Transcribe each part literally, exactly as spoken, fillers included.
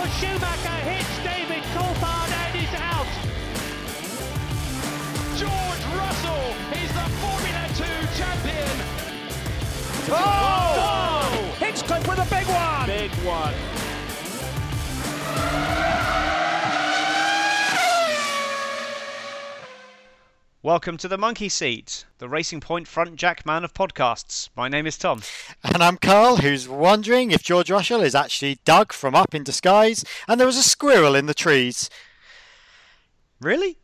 because Schumacher hits David Coulthard and is out. George Russell is the Formula two champion. Oh! Oh! Hitchcock with a big one. Big one. Welcome to the Monkey Seat, the Racing Point front jackman of podcasts. My name is Tom. And I'm Carl, who's wondering if George Russell is actually Doug from Up in Disguise, and there was a squirrel in the trees. Really?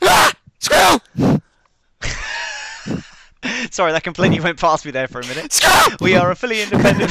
Ah! Squirrel! Sorry, that completely went past me there for a minute. Squirrel! We are a fully independent...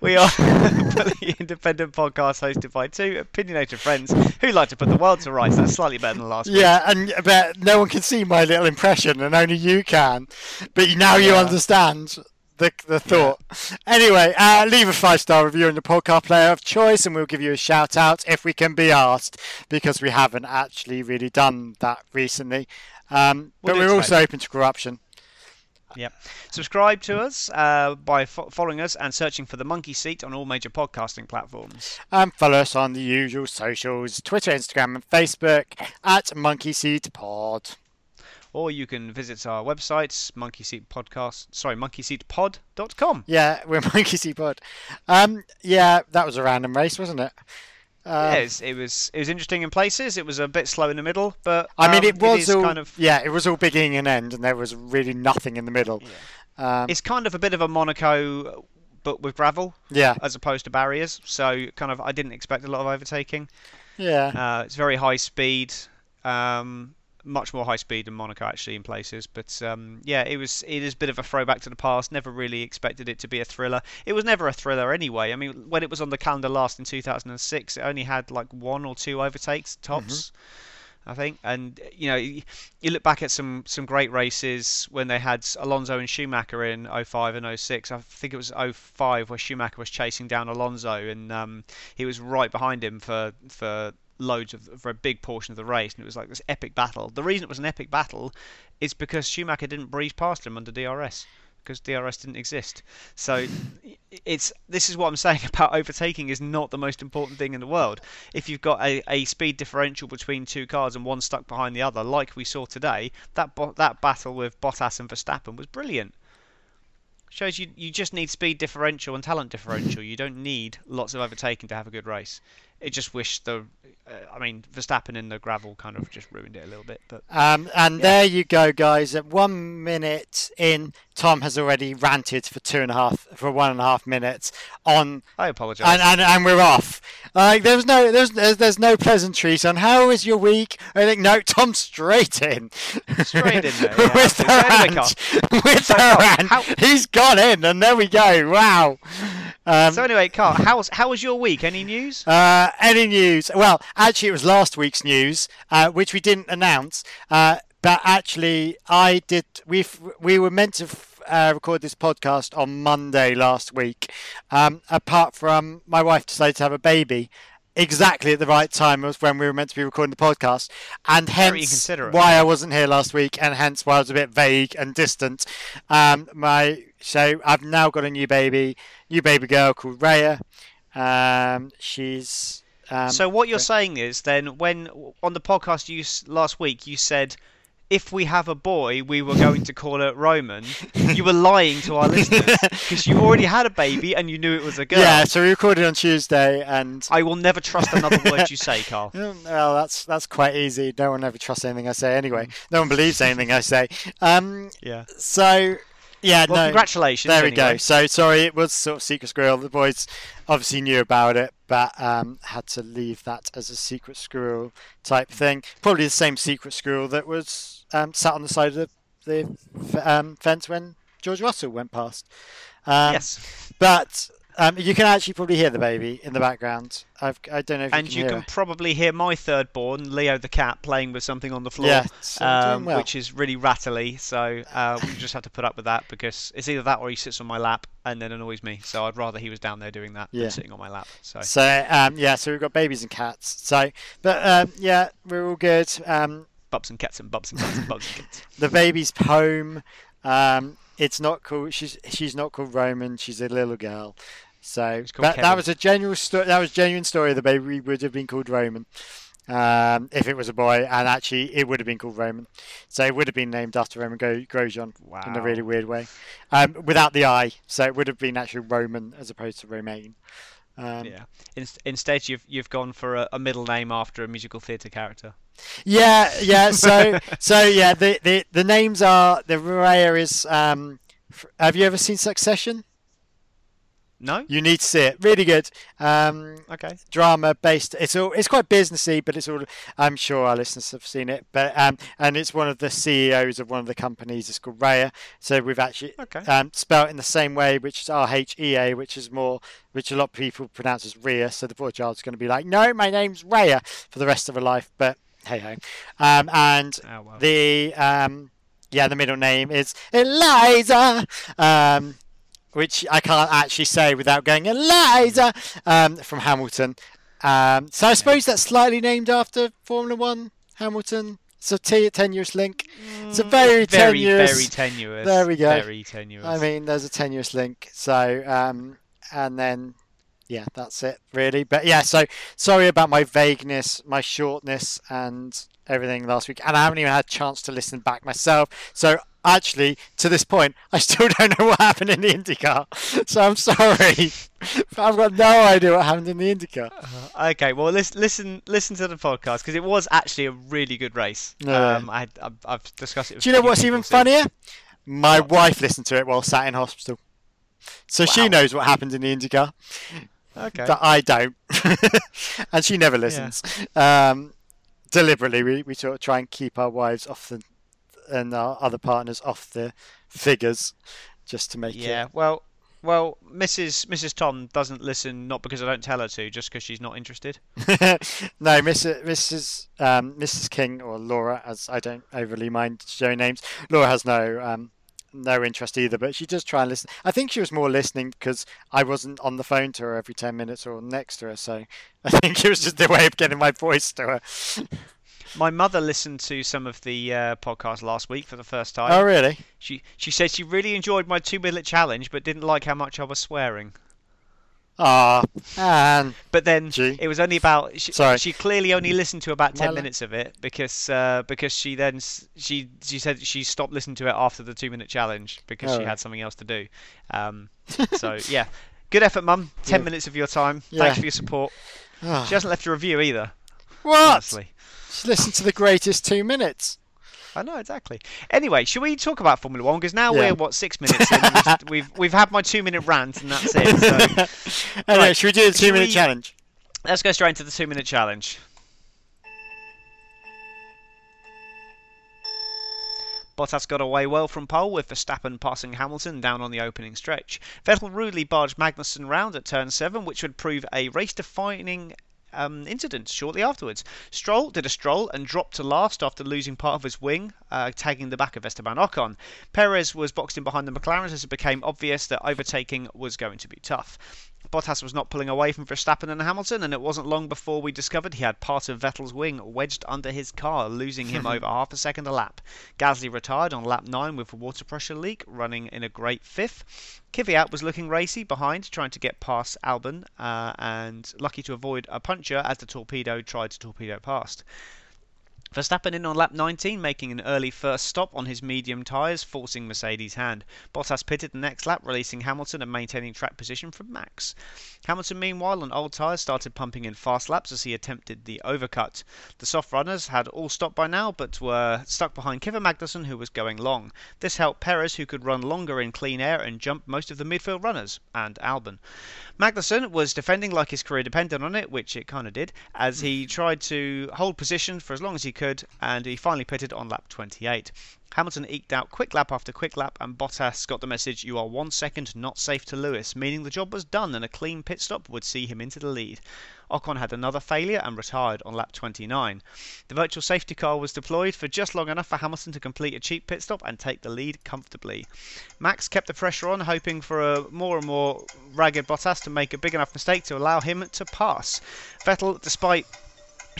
We are a fully independent podcast hosted by two opinionated friends who like to put the world to rights. That's slightly better than last week. Yeah, and but no one can see my little impression, and only you can. But now yeah. You understand the the thought. Yeah. Anyway, uh, leave a five-star review in the podcast player of choice, and we'll give you a shout-out if we can be asked, because we haven't actually really done that recently. Um, we'll but we're also open to corruption. Yep. Subscribe to us uh, by fo- following us and searching for The Monkey Seat on all major podcasting platforms. And follow us on the usual socials, Twitter, Instagram and Facebook at Monkey Seat Pod. Or you can visit our websites, Monkey Seat Podcast, sorry, monkey seat pod dot com. Yeah, we're Monkey Seat Pod. Um, yeah, that was a random race, wasn't it? Um, yeah, it, was, it was it was interesting in places. It was a bit slow in the middle, but um, I mean, it was it all, kind of yeah, it was all beginning and end, and there was really nothing in the middle. Yeah. Um, it's kind of a bit of a Monaco, but with gravel, yeah, as opposed to barriers. So kind of, I didn't expect a lot of overtaking. Yeah, uh, it's very high speed, um, much more high speed than Monaco actually in places. But um, yeah, it was it is a bit of a throwback to the past. Never really expected it to be a thriller. It was never a thriller anyway. I mean, when it was on the calendar last in two thousand six, it only had like one or two overtakes tops, mm-hmm. I think. And you know, you look back at some some great races when they had Alonso and Schumacher in oh five and oh six. I think it was oh five where Schumacher was chasing down Alonso, and um, he was right behind him for for. loads of for a big portion of the race, and it was like this epic battle. The reason it was an epic battle is because Schumacher didn't breeze past him under D R S, because D R S didn't exist. So it's this is what I'm saying about overtaking is not the most important thing in the world. If you've got a, a speed differential between two cars and one stuck behind the other, like we saw today, that bo- that battle with Bottas and Verstappen was brilliant. Shows you you just need speed differential and talent differential. You don't need lots of overtaking to have a good race. It just wish the, uh, I mean, Verstappen in the gravel kind of just ruined it a little bit. But um, and yeah. There you go, guys. At one minute in, Tom has already ranted for two and a half for one and a half minutes on. I apologise. And, and and we're off. Like there's no there's there's, there's no pleasantries on how was your week. I think no, Tom straight in. Straight in there. Yeah. With the rant. With so the rant. How... He's gone in, and there we go. Wow. Um, so anyway, Carl, how was how was your week? Any news? Uh, any news? Well, actually, it was last week's news, uh, which we didn't announce. Uh, but actually, I did. We we were meant to f- uh, record this podcast on Monday last week. Um, apart from my wife decided to have a baby exactly at the right time as when we were meant to be recording the podcast, and hence why I wasn't here last week, and hence why I was a bit vague and distant. Um, my so I've now got a new baby. New baby girl called Rhea. Um, she's. Um, so what you're saying is, then, when on the podcast you last week you said, if we have a boy, we were going to call it Roman. You were lying to our listeners because you already had a baby and you knew it was a girl. Yeah, so we recorded on Tuesday, and I will never trust another word you say, Carl. Well, that's that's quite easy. No one ever trusts anything I say anyway. No one believes anything I say. Um, yeah. So. Yeah, well, no. Congratulations. There we anyway. go. So, sorry, it was sort of secret squirrel. The boys obviously knew about it, but um, had to leave that as a secret squirrel type thing. Probably the same secret squirrel that was um, sat on the side of the, the um, fence when George Russell went past. Um, yes. But um, you can actually probably hear the baby in the background. I've, I don't know if and you can And you hear can her. probably hear my third born, Leo the cat, playing with something on the floor, yeah, so um, well. which is really rattly. So uh, we just have to put up with that, because it's either that or he sits on my lap and then annoys me. So I'd rather he was down there doing that yeah. than sitting on my lap. So, so um, yeah, so we've got babies and cats. So, But um, yeah, we're all good. Um, bubs and cats and bubs and cats and bubs and cats. The baby's home. Um, it's not called, she's, she's not called Roman, she's a little girl. So that, that was a general sto- that was genuine story of the baby. He would have been called Roman um, if it was a boy, and actually it would have been called Roman. So it would have been named after Roman Go- Grosjean wow. in a really weird way, um, without the I. So it would have been actually Roman as opposed to Romain. Um, yeah. In- instead, you've you've gone for a, a middle name after a musical theatre character. Yeah, yeah. So so yeah, the, the the names are the rare is. Um, have you ever seen Succession? No. You need to see it. Really good. Um, okay. Drama based. It's all. It's quite businessy, but it's all. I'm sure our listeners have seen it. But um, and it's one of the C E Os of one of the companies. It's called Rhea. So we've actually okay. um spelled it in the same way, which is R H E A, which is more, which a lot of people pronounce as Rhea. So the poor child's going to be like, no, my name's Rhea for the rest of her life. But hey ho. Um, and oh, wow. the um, yeah, the middle name is Eliza. Um. Which I can't actually say without going Eliza um, from Hamilton. Um, so I suppose that's slightly named after Formula One, Hamilton. It's a t- tenuous link. It's a very, it's very tenuous. Very tenuous. There we go. Very tenuous. I mean, there's a tenuous link. So, um, and then, yeah, that's it really. But yeah, so sorry about my vagueness, my shortness and everything last week. And I haven't even had a chance to listen back myself. So actually, to this point, I still don't know what happened in the IndyCar, so I'm sorry. I've got no idea what happened in the IndyCar. Uh, okay, well, listen, listen, listen to the podcast because it was actually a really good race. No. Um, I, I, I've discussed it. With Do you know what's even funnier? My what? wife listened to it while sat in hospital, so wow. she knows what happened in the IndyCar. Okay, but I don't, and she never listens. Yeah. Um, deliberately, we we sort of try and keep our wives off the. And our other partners off the figures, just to make yeah, it. Yeah, well, well, Mrs. Mrs. Tom doesn't listen, not because I don't tell her to, just because she's not interested. No, Missus Missus Um, Missus King or Laura, as I don't overly mind sharing names. Laura has no um, no interest either, but she does try and listen. I think she was more listening because I wasn't on the phone to her every ten minutes or next to her, so I think it was just a way of getting my voice to her. My mother listened to some of the uh, podcast last week for the first time. Oh, really? She she said she really enjoyed my two-minute challenge, but didn't like how much I was swearing. Ah, and but then gee. it was only about. She, Sorry. She clearly only listened to about ten well, minutes of it because uh, because she then she she said she stopped listening to it after the two-minute challenge because oh, she right. had something else to do. Um, so yeah, good effort, Mum. Ten yeah. minutes of your time. Yeah. Thanks for your support. Oh. She hasn't left a review either. What? Honestly. Just listen to the greatest two minutes. I know, exactly. Anyway, should we talk about Formula One? Because now yeah. we're, what, six minutes in. we've we've had my two-minute rant, and that's it. So. Anyway, right. Should we do the two-minute we... challenge? Let's go straight into the two-minute challenge. Bottas got away well from pole, with Verstappen passing Hamilton down on the opening stretch. Vettel rudely barged Magnussen round at turn seven, which would prove a race-defining Um, incident shortly afterwards. Stroll did a stroll and dropped to last after losing part of his wing, uh, tagging the back of Esteban Ocon. Perez was boxed in behind the McLaren as it became obvious that overtaking was going to be tough. Bottas was not pulling away from Verstappen and Hamilton, and it wasn't long before we discovered he had part of Vettel's wing wedged under his car, losing him over half a second a lap. Gasly retired on lap nine with a water pressure leak, running in a great fifth. Kvyat was looking racy behind, trying to get past Albon, uh, and lucky to avoid a puncture as the torpedo tried to torpedo past. Verstappen in on lap nineteen, making an early first stop on his medium tyres, forcing Mercedes' hand. Bottas pitted the next lap, releasing Hamilton and maintaining track position from Max. Hamilton, meanwhile, on old tyres, started pumping in fast laps as he attempted the overcut. The soft runners had all stopped by now, but were stuck behind Kevin Magnussen, who was going long. This helped Perez, who could run longer in clean air and jump most of the midfield runners, and Albon. Magnussen was defending like his career depended on it, which it kind of did, as he tried to hold position for as long as he could. Could, and he finally pitted on lap twenty-eight. Hamilton eked out quick lap after quick lap, and Bottas got the message, "You are one second not safe to Lewis," meaning the job was done and a clean pit stop would see him into the lead. Ocon had another failure and retired on lap twenty-nine. The virtual safety car was deployed for just long enough for Hamilton to complete a cheap pit stop and take the lead comfortably. Max kept the pressure on, hoping for a more and more ragged Bottas to make a big enough mistake to allow him to pass. Vettel, despite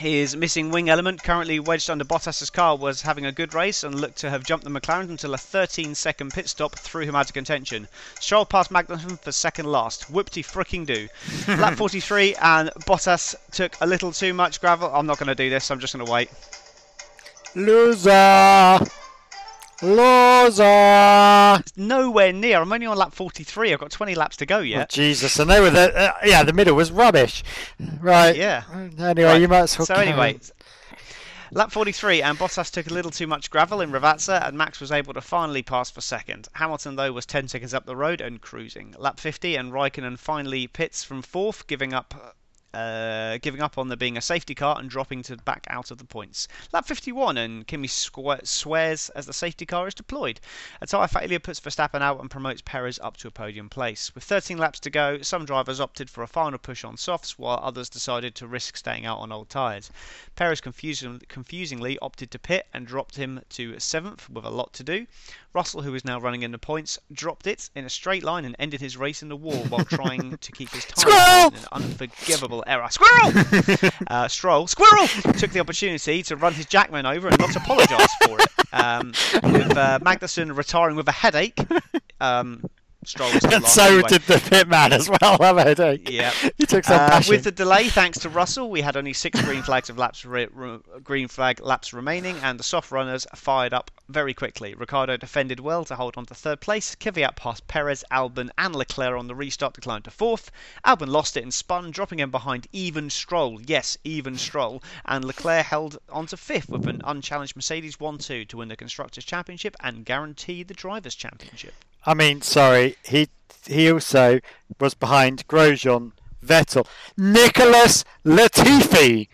His missing wing element, currently wedged under Bottas' car, was having a good race and looked to have jumped the McLaren until a thirteen second pit stop threw him out of contention. Stroll passed Magnussen for second last. Whoopty fricking do. Lap forty-three, and Bottas took a little too much gravel. I'm not going to do this, I'm just going to wait. Loser! Loser! Nowhere near. I'm only on lap forty-three. I've got twenty laps to go yet. Oh, Jesus, and they were there. Uh, yeah, the middle was rubbish. Right. Yeah. Anyway, right. You might as well. So anyway, on. Lap forty-three, and Bottas took a little too much gravel in Ravazza, and Max was able to finally pass for second. Hamilton, though, was ten seconds up the road and cruising. Lap fifty, and Raikkonen finally pits from fourth, giving up. Uh, giving up on there being a safety car and dropping to back out of the points. Lap fifty-one, and Kimi squ- swears as the safety car is deployed. A tyre failure puts Verstappen out and promotes Perez up to a podium place. With thirteen laps to go, some drivers opted for a final push on softs, while others decided to risk staying out on old tyres. Perez confusing- confusingly opted to pit and dropped him to seventh with a lot to do. Russell, who is now running in the points, dropped it in a straight line and ended his race in the wall while trying to keep his tyre in an unforgivable error. Squirrel! uh, Stroll, Squirrel! Took the opportunity to run his Jackman over and not apologise for it. Um, with uh, Magnussen retiring with a headache. Um, Stroll was and so anyway. Did the pitman as well have a headache. Yeah. He took some uh, with the delay, thanks to Russell, we had only six green flags of laps re- re- green flag laps remaining, and the soft runners fired up very quickly. Ricciardo defended well to hold on to third place. Kvyat passed Perez, Albon and Leclerc on the restart to climb to fourth. Albon lost it and spun, dropping him behind even Stroll. Yes, even Stroll. And Leclerc held on to fifth with an unchallenged Mercedes one two to win the Constructors' Championship and guarantee the Drivers' Championship. I mean, sorry, he he also was behind Grosjean, Vettel, Nicholas Latifi.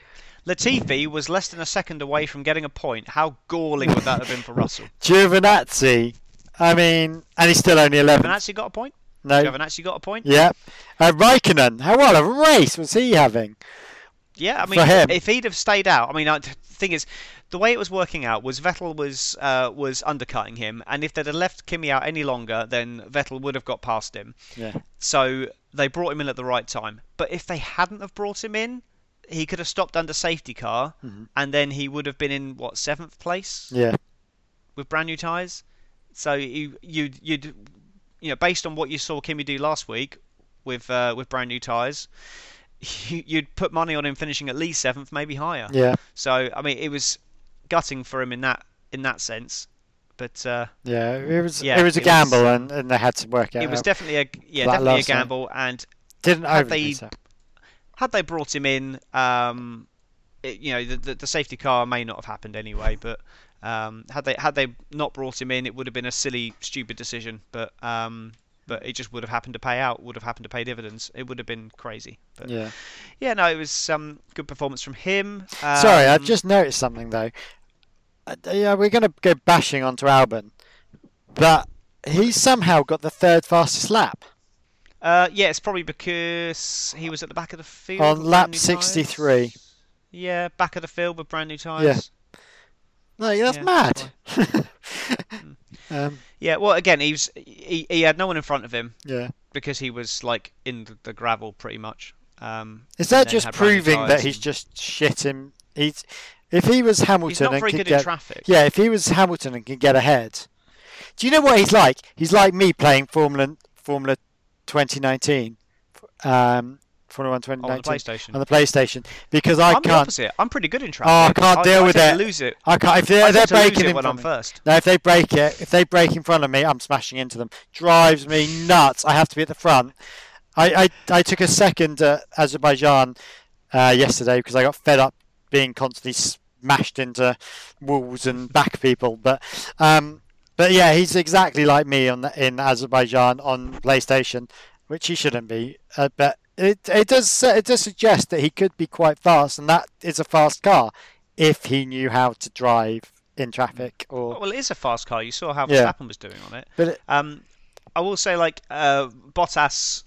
Latifi was less than a second away from getting a point. How galling would that have been for Russell? Giovinazzi, I mean, and he's still only eleven. Giovinazzi got a point? No. Giovinazzi got a point? Yeah. Uh, Raikkonen, how what a race was he having? Yeah, I mean, for him. If he'd have stayed out, I mean, I, the thing is, the way it was working out was Vettel was uh, was undercutting him, and if they'd have left Kimi out any longer, then Vettel would have got past him. Yeah. So they brought him in at the right time. But if they hadn't have brought him in, he could have stopped under safety car, mm-hmm. and then he would have been in, what, seventh place? Yeah. With brand new tyres? So you, you'd, you'd, you know, based on what you saw Kimi do last week with uh, with brand new tyres, you'd put money on him finishing at least seventh, maybe higher. Yeah. So I mean, it was gutting for him in that in that sense, but uh, yeah, it was yeah, it was a it gamble, was, and, and they had to work out. It was definitely a yeah, definitely a gamble, time. And didn't had they so. had they brought him in, um, it, you know, the, the the safety car may not have happened anyway, but um, had they had they not brought him in, it would have been a silly, stupid decision, but. Um, But it just would have happened to pay out, would have happened to pay dividends. It would have been crazy. But yeah, yeah, no, it was um, good performance from him. Um, Sorry, I just noticed something though. Uh, yeah, we're going to go bashing onto Albon, but he somehow got the third fastest lap. Uh, yeah, it's probably because he was at the back of the field on lap sixty-three. Tires. Yeah, back of the field with brand new tyres. Yeah, no, that's yeah, mad. That's Um, yeah, well, again, he, was, he he had no one in front of him. Yeah, because he was like in the gravel pretty much. Um, Is that just proving that he's just shit him? He's if he was Hamilton, he's not very good in traffic. Yeah, if he was Hamilton and can get ahead, do you know what he's like? He's like me playing Formula Formula twenty nineteen, um, Formula One twenty nineteen on the PlayStation. On the PlayStation, because I I'm can't. I'm the opposite. I'm pretty good in traffic. Oh, I can't I, deal I with it. Lose it. I can't. If they're, I they're breaking in front I'm of me. First. No, if they break it, if they break in front of me, I'm smashing into them. Drives me nuts. I have to be at the front. I I, I took a second at Azerbaijan uh, yesterday because I got fed up being constantly smashed into walls and back people. But um, but yeah, he's exactly like me on the, in Azerbaijan on PlayStation, which he shouldn't be, uh, but. It it does it does suggest that he could be quite fast, and that is a fast car if he knew how to drive in traffic. Or well, it is a fast car. You saw how yeah. Verstappen was doing on it. But it... Um, I will say, like uh, Bottas,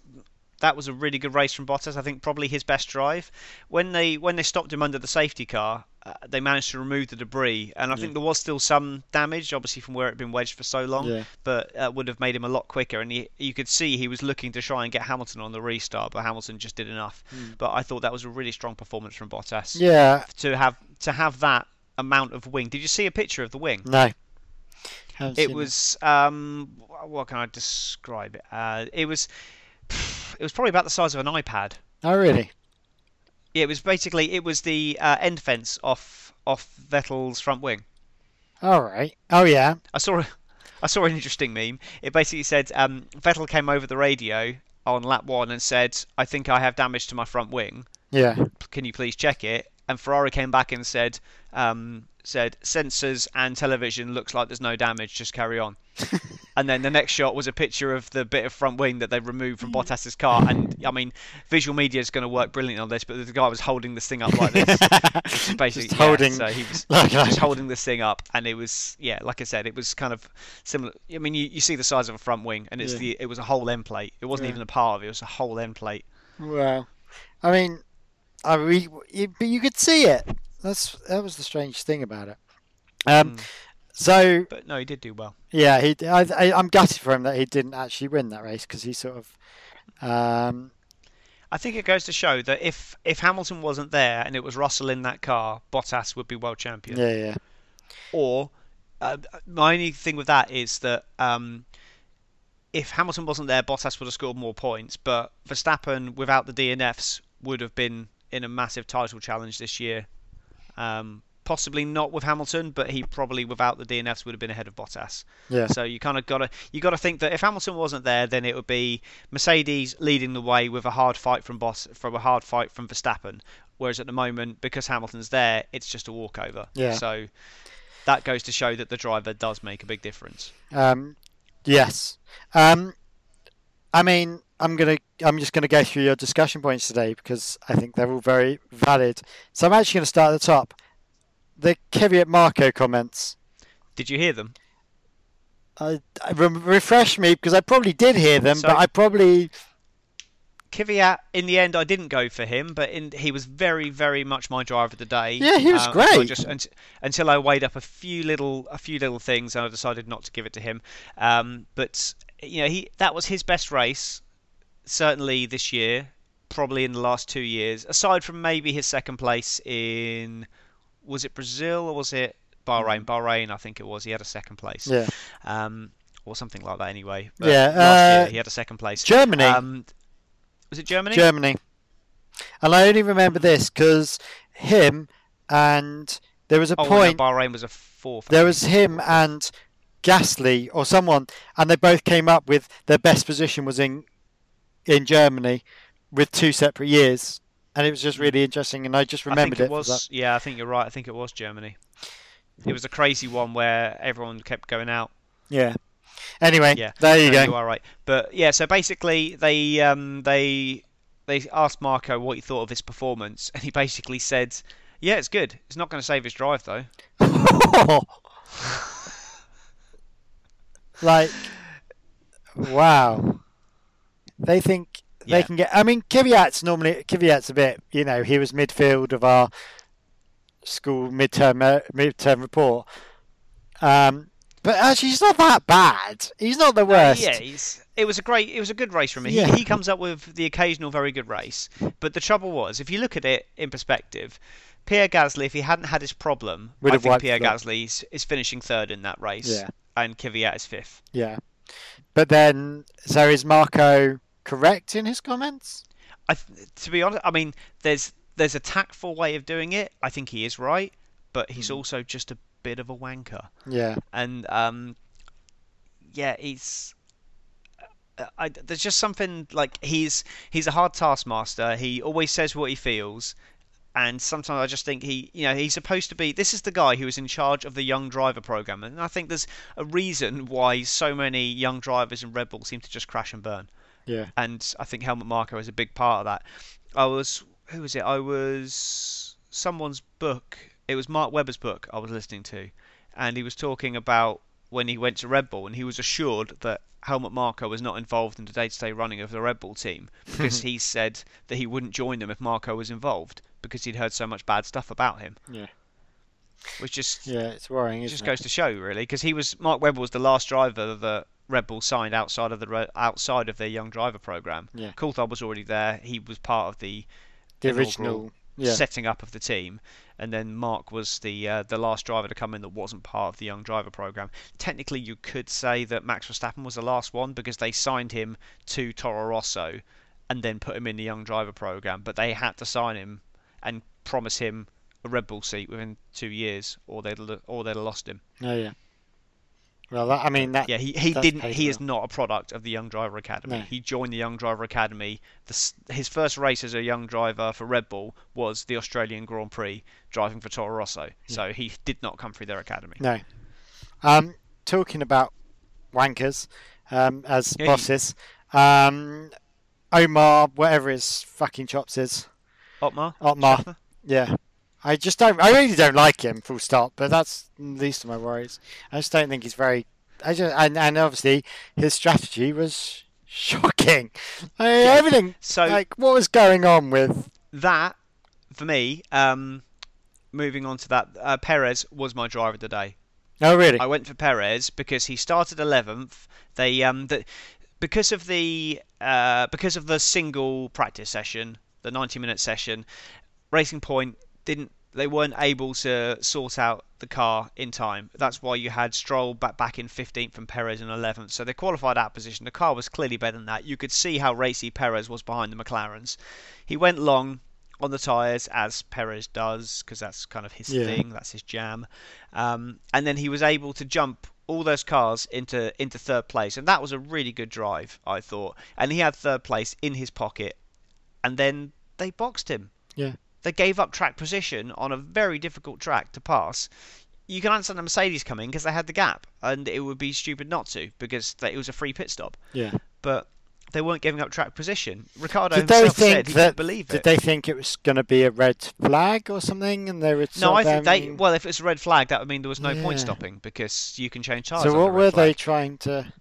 that was a really good race from Bottas. I think probably his best drive. When they when they stopped him under the safety car, they managed to remove the debris, and I yeah. think there was still some damage, obviously, from where it had been wedged for so long, yeah. but uh, would have made him a lot quicker, and he, you could see he was looking to try and get Hamilton on the restart, but Hamilton just did enough. Mm. But I thought that was a really strong performance from Bottas. Yeah. To have to have that amount of wing. Did you see a picture of the wing? No. It was, it. Um, what can I describe it? Uh, it was, it was probably about the size of an iPad. Oh, really? Yeah, it was basically, it was the uh, end fence off off Vettel's front wing. All right. Oh, yeah. I saw, I saw an interesting meme. It basically said, um, Vettel came over the radio on lap one and said, I think I have damage to my front wing. Yeah. Can you please check it? And Ferrari came back and said, um, said sensors and television, looks like there's no damage, just carry on. And then the next shot was a picture of the bit of front wing that they removed from Bottas's car. And, I mean, visual media is going to work brilliantly on this, but the guy was holding this thing up like this. Basically, just yeah, holding. So he was like, like. just holding this thing up. And it was, yeah, like I said, it was kind of similar. I mean, you, you see the size of a front wing, and it's yeah. the it was a whole end plate. It wasn't yeah. even a part of it. It was a whole end plate. Wow. I mean... I re- but you could see it. That's that was the strange thing about it. Um, mm. So, but no, he did do well. Yeah, he. I, I, I'm gutted for him that he didn't actually win that race because he sort of. Um, I think it goes to show that if if Hamilton wasn't there and it was Russell in that car, Bottas would be world champion. Yeah, yeah. Or uh, my only thing with that is that. Um, If Hamilton wasn't there, Bottas would have scored more points, but Verstappen, without the D N Fs, would have been in a massive title challenge this year. Um, possibly not with Hamilton, but he probably, without the D N Fs, would have been ahead of Bottas. Yeah. So you kind of got to you got to think that if Hamilton wasn't there, then it would be Mercedes leading the way with a hard fight from Bot- from a hard fight from Verstappen. Whereas at the moment, because Hamilton's there, it's just a walkover. Yeah. So that goes to show that the driver does make a big difference. Um. Yes. Um, I mean, I'm gonna. I'm just gonna go through your discussion points today because I think they're all very valid. So I'm actually gonna start at the top. The Kvyat Marko comments. Did you hear them? I, I re- refresh me because I probably did hear them, so, but I probably. Kvyat. In the end, I didn't go for him, but in, he was very, very much my driver of the day. Yeah, he was um, great. Until I, just, until I weighed up a few little, a few little things, and I decided not to give it to him. Um, but you know, he that was his best race, certainly this year, probably in the last two years, aside from maybe his second place in, was it Brazil or was it Bahrain? Bahrain, I think it was. He had a second place. Yeah. Um, or something like that. Anyway. But yeah. Last uh, year he had a second place. Germany. Um, Was it Germany? Germany. And I only remember this because him and there was a oh, point... No, Bahrain was a fourth. There was him and Gasly or someone, and they both came up with their best position was in in Germany with two separate years. And it was just really interesting, and I just remembered I think it. it was, yeah, I think you're right. I think it was Germany. It was a crazy one where everyone kept going out. Yeah. Anyway, yeah, there you no, go. You are right, but yeah. So basically, they um, they they asked Marko what he thought of his performance, and he basically said, "Yeah, it's good. It's not going to save his drive, though." Like, wow. They think yeah. they can get. I mean, Kvyat's normally Kvyat's a bit. You know, he was midfield of our school midterm midterm report. Um. But actually, he's not that bad. He's not the worst. Uh, yeah, he's, it was a great, it was a good race from him. Yeah. He, he comes up with the occasional very good race. But the trouble was, if you look at it in perspective, Pierre Gasly, if he hadn't had his problem, Would I have think Pierre Gasly is, is finishing third in that race, yeah. and Kvyat is fifth. Yeah. But then, so is Marko correct in his comments? I, to be honest, I mean, there's there's a tactful way of doing it. I think he is right, but he's hmm. also just a bit of a wanker, yeah, and um, yeah, he's. I, there's just something like he's he's a hard taskmaster. He always says what he feels, and sometimes I just think he, you know, he's supposed to be. This is the guy who is in charge of the young driver program, and I think there's a reason why so many young drivers in Red Bull seem to just crash and burn. Yeah, and I think Helmut Marko is a big part of that. I was who was it? I was someone's book. It was Mark Webber's book I was listening to, and he was talking about when he went to Red Bull, and he was assured that Helmut Marko was not involved in the day-to-day running of the Red Bull team because he said that he wouldn't join them if Marko was involved because he'd heard so much bad stuff about him. Yeah. Which just yeah, it's worrying. Isn't just it? Goes to show really, because he was Mark Webber was the last driver that Red Bull signed outside of the outside of their young driver program. Yeah. Coulthard was already there. He was part of the the original yeah. setting up of the team, and then Mark was the uh, the last driver to come in that wasn't part of the young driver program. Technically, you could say that Max Verstappen was the last one because they signed him to Toro Rosso, and then put him in the young driver program. But they had to sign him and promise him a Red Bull seat within two years, or they'd or they'd have lost him. Oh yeah. Well, that, I mean that. Yeah, he, he didn't. He well. is not a product of the Young Driver Academy. No. He joined the Young Driver Academy. The, his first race as a young driver for Red Bull was the Australian Grand Prix, driving for Toro Rosso. Yeah. So he did not come through their academy. No. Um, talking about wankers um, as yeah, bosses, yeah. Um, Omar, whatever his fucking chops is. Otmar. Otmar. Schaffer? Yeah. I just don't. I really don't like him. Full stop. But that's the least of my worries. I just don't think he's very. I just and, and obviously his strategy was shocking. I mean, yeah. Everything. So like, what was going on with that? For me, um, moving on to that, uh, Perez was my driver today. Oh really? I went for Perez because he started eleventh. They um the, because of the uh because of the single practice session, the ninety minute session, Racing Point. Didn't they weren't able to sort out the car in time. That's why you had Stroll back back in fifteenth and Perez in eleventh. So they qualified out position. The car was clearly better than that. You could see how racy Perez was behind the McLarens. He went long on the tyres as Perez does because that's kind of his yeah. thing. That's his jam. Um, and then he was able to jump all those cars into into third place, and that was a really good drive, I thought. And he had third place in his pocket, and then they boxed him. Yeah. They gave up track position on a very difficult track to pass. You can understand the Mercedes coming because they had the gap, and it would be stupid not to because it was a free pit stop. Yeah. But they weren't giving up track position. Ricardo did himself they think said he that, didn't believe did it. Did they think it was going to be a red flag or something? And they would. No, I think they. Mean... Well, if it's a red flag, that would mean there was no yeah. point stopping because you can change tyres. So what were flag. they trying to?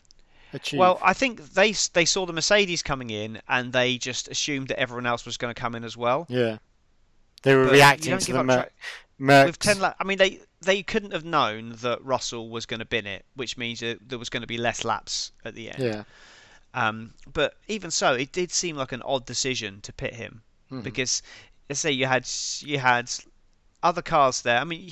Achieve. Well, I think they they saw the Mercedes coming in, and they just assumed that everyone else was going to come in as well. Yeah. They were but reacting to the Mercs. Mer- With ten, la- I mean, they, they couldn't have known that Russell was going to bin it, which means that there was going to be less laps at the end. Yeah. Um. But even so, it did seem like an odd decision to pit him mm-hmm. because, let's say you had you had other cars there. I mean,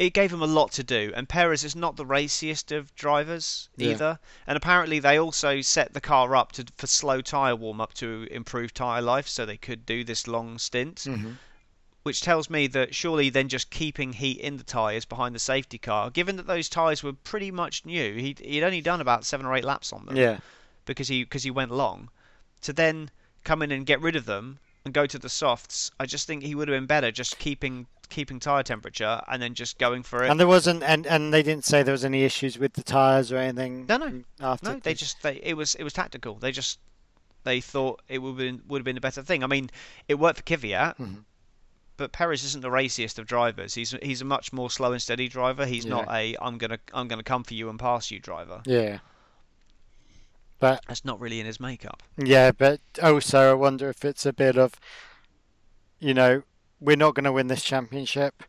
it gave him a lot to do, and Perez is not the raciest of drivers either. Yeah. And apparently, they also set the car up to for slow tyre warm up to improve tyre life, so they could do this long stint. Mm-hmm. Which tells me that surely then just keeping heat in the tyres behind the safety car, given that those tyres were pretty much new, he'd, he'd only done about seven or eight laps on them yeah. because he because he went long. To then come in and get rid of them and go to the softs, I just think he would have been better just keeping keeping tyre temperature and then just going for it. And there wasn't, and, and they didn't say there was any issues with the tyres or anything. No, no, after no. This. They just they it was it was tactical. They just they thought it would have been, would have been a better thing. I mean, it worked for Kvyat. Mm-hmm. But Perez isn't the raciest of drivers. He's he's a much more slow and steady driver. He's yeah. not a I'm gonna I'm gonna come for you and pass you driver. Yeah. But that's not really in his makeup. Yeah, but also I wonder if it's a bit of, you know, we're not gonna win this championship.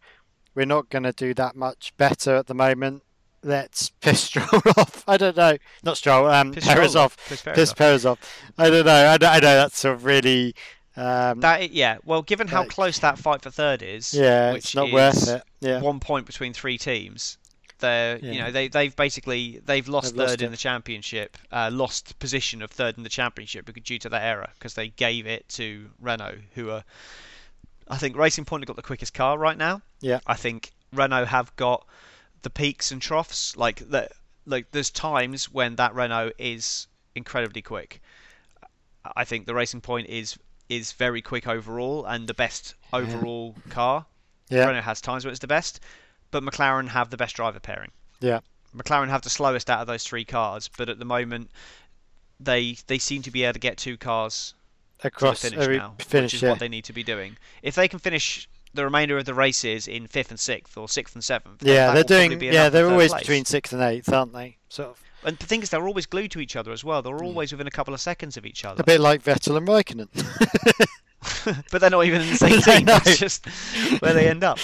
We're not gonna do that much better at the moment. Let's piss Stroll off. I don't know. Not Stroll. Um, piss Perez off. off. Piss Perez, piss Perez off. off. I don't know. I don't, I know that's sort of really. Um, that yeah, well, given how like, close that fight for third is, yeah, which it's not is worth it. Yeah. One point between three teams, they yeah. you know they they've basically they've lost they've third lost in it. the championship, uh, lost position of third in the championship because due to that error because they gave it to Renault, who are I think Racing Point have got the quickest car right now. Yeah, I think Renault have got the peaks and troughs. Like that, like there's times when that Renault is incredibly quick. I think the Racing Point is. is very quick overall and the best overall yeah. car. Yeah. Renault has times where it's the best, but McLaren have the best driver pairing. Yeah. McLaren have the slowest out of those three cars, but at the moment they they seem to be able to get two cars across to the finish every, now, finish, which is yeah. what they need to be doing. If they can finish the remainder of the races in fifth and sixth or sixth and seventh, yeah, they're doing. Yeah, they're always place. between sixth and eighth, aren't they? Sort of. And the thing is, they're always glued to each other as well. They're always within a couple of seconds of each other. A bit like Vettel and Raikkonen. But they're not even in the same team. That's just where they end up.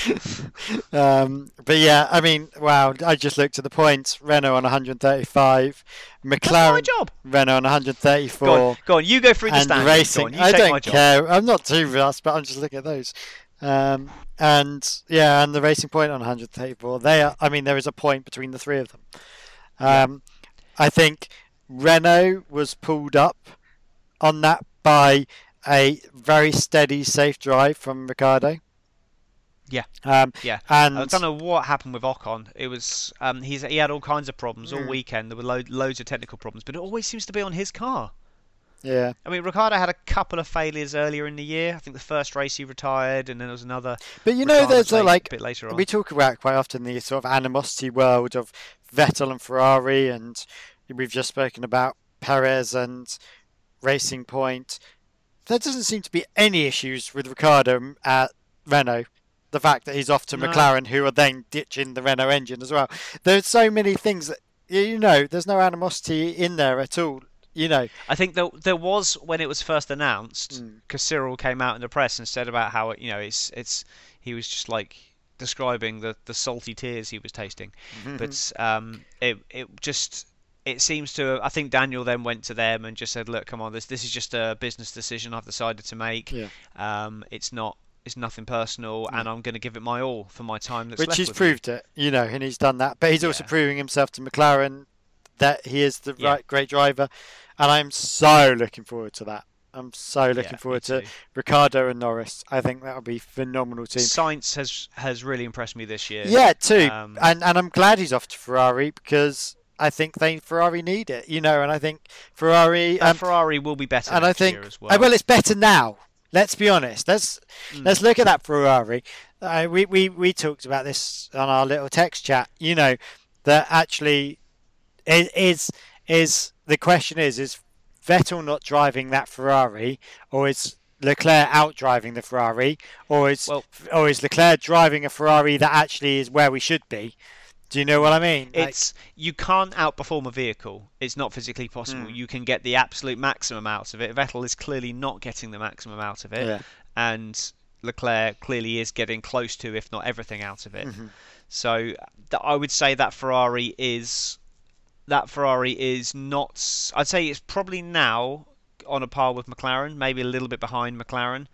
Um, but yeah, I mean, wow, I just looked at the points. Renault on one hundred thirty-five. McLaren, that's my job. Renault on one hundred thirty-four. Go on, go on, you go through the standings. Racing. Go on, you I take don't my job. care. I'm not too fast, but I'm just looking at those. Um, and yeah, and the Racing Point on one hundred thirty-four. They are, I mean, there is a point between the three of them. Um, I think Renault was pulled up on that by a very steady, safe drive from Ricciardo. Yeah, um, yeah. And I don't know what happened with Ocon. It was um, he's he had all kinds of problems all mm. weekend. There were lo- loads of technical problems, but it always seems to be on his car. Yeah. I mean, Ricciardo had a couple of failures earlier in the year. I think the first race he retired, and then there was another. But you know, there's a, like a bit later on. We talk about quite often the sort of animosity world of Vettel and Ferrari, and we've just spoken about Perez and Racing Point. There doesn't seem to be any issues with Ricciardo at Renault. The fact that he's off to no. McLaren, who are then ditching the Renault engine as well. There's so many things that, you know, there's no animosity in there at all. You know, I think there there was when it was first announced, because mm. Cyril came out in the press and said about how it, you know, it's it's he was just like describing the, the salty tears he was tasting, mm-hmm. but um, it it just. It seems to. I think Daniel then went to them and just said, "Look, come on, this this is just a business decision I've decided to make. Yeah. Um, it's not, it's nothing personal, yeah. and I'm going to give it my all for my time that's left with me." Which he's proved it, you know, and he's done that. But he's also yeah. proving himself to McLaren that he is the yeah. right, great driver, and I'm so looking forward to that. I'm so looking yeah, forward to Ricciardo and Norris. I think that'll be a phenomenal team. Sainz has has really impressed me this year. Yeah, too, um, and and I'm glad he's off to Ferrari because. I think they Ferrari need it, you know, and I think Ferrari um, Ferrari will be better and next I think, year as well. Well, it's better now. Let's be honest. Let's mm. let's look at that Ferrari. Uh, we, we we talked about this on our little text chat, you know, that actually is is, is the question is is Vettel not driving that Ferrari, or is Leclerc out driving the Ferrari, or is well, or is Leclerc driving a Ferrari that actually is where we should be? Do you know what I mean? It's like, you can't outperform a vehicle. It's not physically possible. Mm. You can get the absolute maximum out of it. Vettel is clearly not getting the maximum out of it, yeah. and Leclerc clearly is getting close to, if not everything, out of it. Mm-hmm. So th- I would say that Ferrari is that Ferrari is not. I'd say it's probably now on a par with McLaren, maybe a little bit behind McLaren.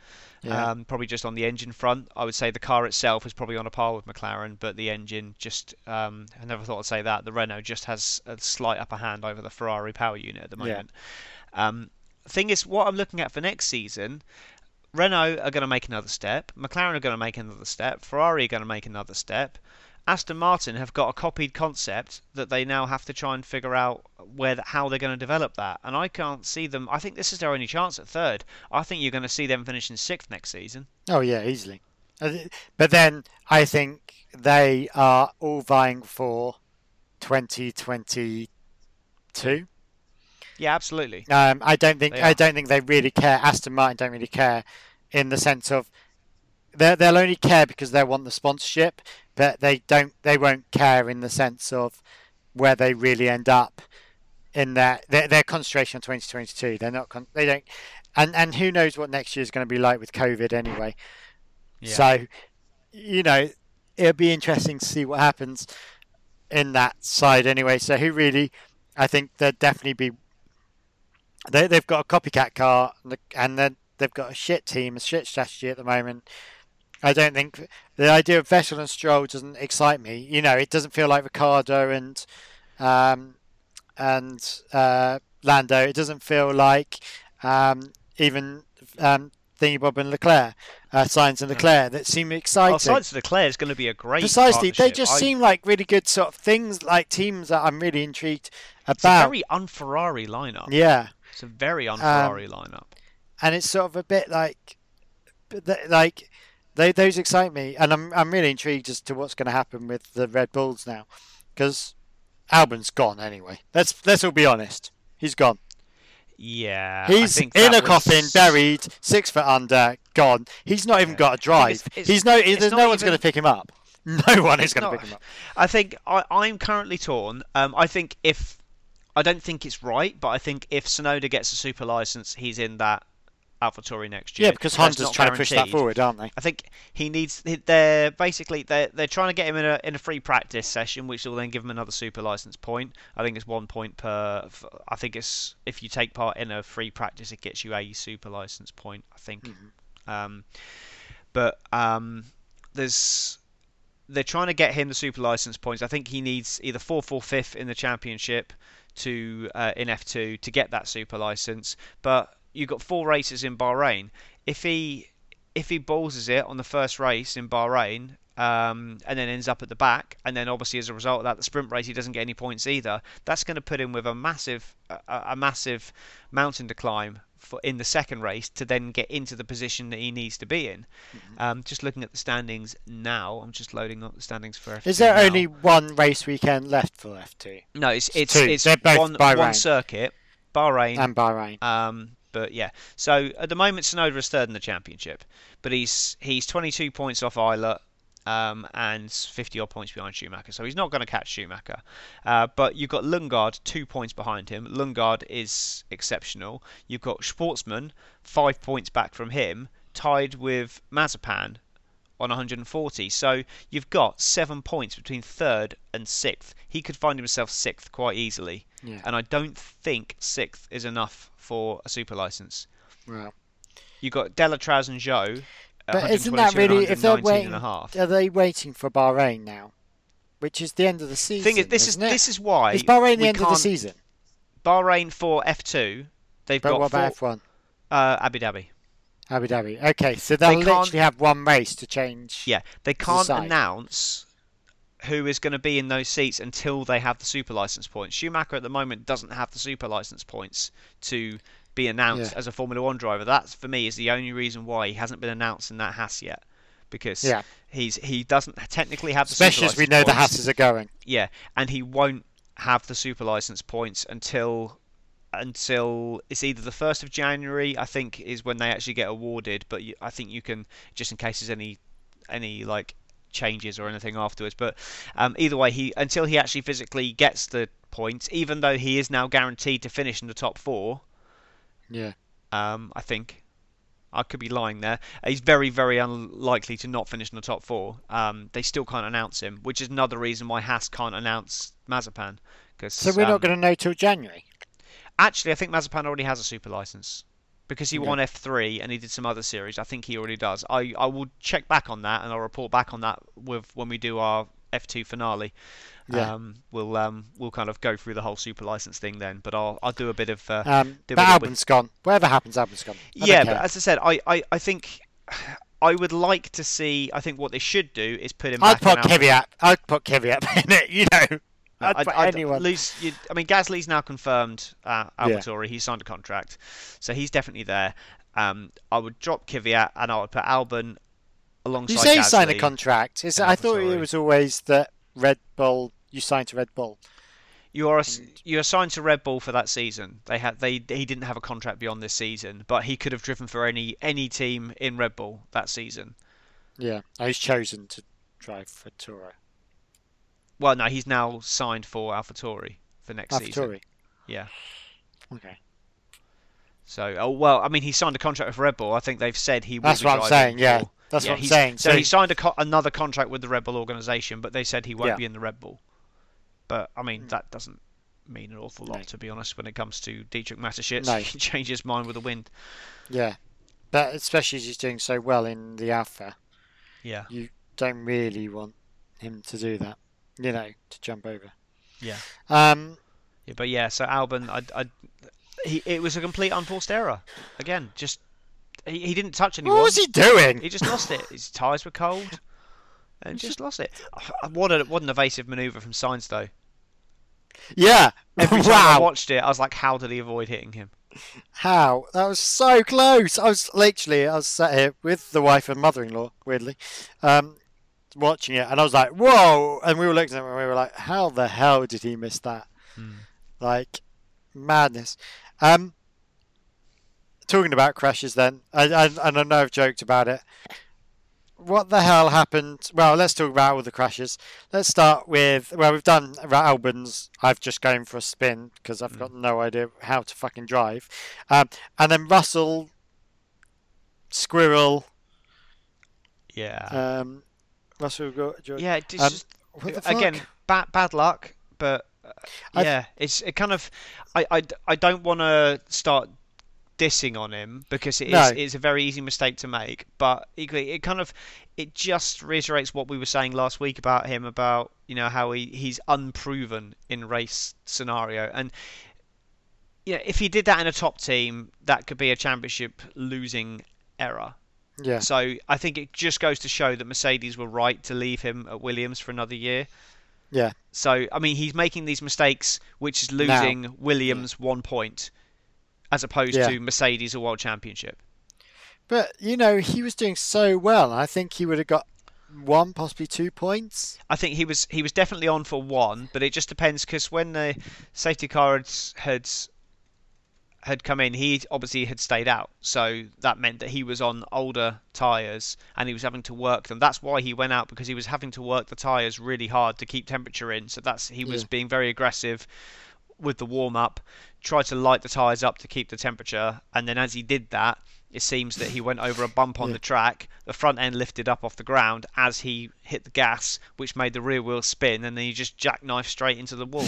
Yeah. Um, probably just on the engine front. I would say the car itself is probably on a par with McLaren, but the engine just, um, I never thought I'd say that, the Renault just has a slight upper hand over the Ferrari power unit at the moment. Yeah. Um, thing is, what I'm looking at for next season, Renault are going to make another step, McLaren are going to make another step, Ferrari are going to make another step, Aston Martin have got a copied concept that they now have to try and figure out where how they're going to develop that. And I can't see them. I think this is their only chance at third. I think you're going to see them finishing sixth next season. Oh, yeah, easily. But then I think they are all vying for twenty twenty-two. Yeah, absolutely. Um, I don't think I don't think they really care. Aston Martin don't really care in the sense of they'll only care because they want the sponsorship, but they don't. They won't care in the sense of where they really end up in their their, their concentration on twenty twenty-two. They're not. They don't. And and who knows what next year is going to be like with COVID anyway. Yeah. So, you know, it'll be interesting to see what happens in that side anyway. So who really? I think they'll definitely be. They they've got a copycat car, and then they've got a shit team, a shit strategy at the moment. I don't think the idea of Vettel and Stroll doesn't excite me. You know, it doesn't feel like Ricciardo and um, and uh, Lando. It doesn't feel like um, even um, Thingy Bob and Leclerc, uh, Sainz and Leclerc that seem exciting. Oh, Sainz and Leclerc is going to be a great. Precisely, partnership. They just I... seem like really good sort of things, like teams that I'm really intrigued about. It's a very un-Ferrari lineup. Yeah, it's a very un-Ferrari um, lineup, and it's sort of a bit like, like. They, those excite me, and I'm I'm really intrigued as to what's going to happen with the Red Bulls now, because Albon's gone anyway. Let's let's all be honest. He's gone. Yeah, he's I think in a was... coffin, buried, six foot under, gone. He's not even yeah. got a drive. It's, it's, he's no. It's there's no one's even... going to pick him up. No one is going not... to pick him up. I think I, I'm currently torn. Um, I think if I don't think it's right, but I think if Tsunoda gets a super license, he's in that AlphaTauri next year. Yeah, because Honda's trying to push that forward, aren't they? I think he needs. They're basically they're they're trying to get him in a in a free practice session, which will then give him another super license point. I think it's one point per. I think it's if you take part in a free practice, it gets you a super license point. I think. Mm-hmm. Um, but um, there's. They're trying to get him the super license points. I think he needs either fourth or fifth in the championship to uh, in F two to get that super license. But you've got four races in Bahrain. If he if he balls it on the first race in Bahrain um, and then ends up at the back, and then obviously as a result of that, the sprint race he doesn't get any points either. That's going to put him with a massive a, a massive mountain to climb for in the second race to then get into the position that he needs to be in. Mm-hmm. Um, just looking at the standings now, I'm just loading up the standings for F two. Is there now. only one race weekend left for F two? No, it's it's it's, it's one one circuit, Bahrain and Bahrain. Um, but yeah, so at the moment Tsunoda is third in the championship, but he's he's twenty-two points off Isla, um, and fifty odd points behind Schumacher. So he's not going to catch Schumacher. Uh, but you've got Lundgaard two points behind him. Lundgaard is exceptional. You've got Schwartzman five points back from him, tied with Mazepin on one hundred forty. So you've got seven points between third and sixth. He could find himself sixth quite easily. Yeah. And I don't think sixth is enough for a super license. Right. You've got Delatrauz and Zhou. But isn't that really? If they're waiting, are they waiting for Bahrain now, which is the end of the season? Thing is, this is it? this is why is Bahrain the end of the season? Bahrain for F two, they've but got what about F one? Uh, Abu Dhabi. Abu Dhabi. Okay, so they'll they literally have one race to change. Yeah, they can't the announce who is going to be in those seats until they have the super license points. Schumacher at the moment doesn't have the super license points to. Be announced yeah. as a Formula One driver. That for me is the only reason why he hasn't been announced in that Haas yet, because yeah. he's he doesn't technically have the especially super license as we know points. The Haas's are going. Yeah, and he won't have the super license points until until it's either the first of January, I think, is when they actually get awarded. But you, I think you can just in case there's any any like changes or anything afterwards. But um, either way, he until he actually physically gets the points, even though he is now guaranteed to finish in the top four. Yeah, um, I think I could be lying there. He's very, very unlikely to not finish in the top four. Um, they still can't announce him, which is another reason why Haas can't announce Mazepin. Cause, so we're um, not going to know till January. Actually, I think Mazepin already has a super license because he yeah. won F three and he did some other series. I think he already does. I I will check back on that and I'll report back on that with when we do our F two finale. Yeah. Um, we'll um, we'll kind of go through the whole super license thing then, but I'll I'll do a bit of. Uh, um, but Albon's bit... gone. Whatever happens, Albon's gone. I yeah, but as I said, I, I, I think I would like to see. I think what they should do is put him. I'd back put Kvyat. I'd put Kvyat in it. You know. I'd, I'd put I'd, anyone. Lose, you, I mean, Gasly's now confirmed. Uh, AlphaTauri. Yeah. He signed a contract, so he's definitely there. Um, I would drop Kvyat and I would put Albon alongside. You say Gasly, sign a contract? Is I thought it was always that Red Bull. You signed to Red Bull. You are you are signed to Red Bull for that season. They had they he didn't have a contract beyond this season, but he could have driven for any any team in Red Bull that season. Yeah, he's chosen to drive for Toro. Well, no, he's now signed for AlphaTauri for next AlphaTauri. season. Yeah. Okay. So, oh well, I mean, he signed a contract with Red Bull. I think they've said he. Will That's be what I'm saying. Yeah. Bull. That's yeah, what I'm saying. So, so he signed a co- another contract with the Red Bull organization, but they said he won't yeah. be in the Red Bull. But, I mean, that doesn't mean an awful lot, no. to be honest, when it comes to Dietrich Mateschitz. No. He can change his mind with the wind. Yeah. But especially as he's doing so well in the Alpha. Yeah. You don't really want him to do that, you know, to jump over. Yeah. Um. Yeah, but, yeah, so Albon, I, I, he, it was a complete unforced error. Again, just... He, he didn't touch anyone. What was he doing? He just lost it. His tyres were cold. And just lost it. What, a, what an evasive manoeuvre from Sainz, though. Yeah. Every time wow. I watched it, I was like, how did he avoid hitting him? How? That was so close. I was literally, I was sat here with the wife and mother-in-law, weirdly, um, watching it. And I was like, whoa. And we were looking at him and we were like, how the hell did he miss that? Hmm. Like, madness. Um, talking about crashes then, I, I, and I know I've joked about it. What the hell happened? Well, let's talk about all the crashes. Let's start with, well, we've done Albon's. I've just gone for a spin because I've mm. got no idea how to fucking drive. Um, and then Russell Squirrel. Yeah. Um, that's what we've got, George. Yeah, it's um, just, what the fuck? Again, bad, bad luck, but uh, yeah, it's it kind of. I, I, I don't want to start dissing on him because it is no. it's a very easy mistake to make, but equally, it kind of it just reiterates what we were saying last week about him, about you know how he, he's unproven in race scenario, and you know if he did that in a top team, that could be a championship losing error. Yeah. So I think it just goes to show that Mercedes were right to leave him at Williams for another year. Yeah. So I mean, he's making these mistakes, which is losing now. Williams yeah. one point, as opposed yeah. to Mercedes a world championship. But you know, he was doing so well. I think he would have got one, possibly two points. I think he was he was definitely on for one, but it just depends, because when the safety car had, had had come in, he obviously had stayed out, so that meant that he was on older tyres and he was having to work them. That's why he went out, because he was having to work the tyres really hard to keep temperature in. So that's he was yeah. being very aggressive with the warm-up, tried to light the tyres up to keep the temperature, and then as he did that, it seems that he went over a bump on yeah. the track. The front end lifted up off the ground as he hit the gas, which made the rear wheel spin, and then he just jackknifed straight into the wall.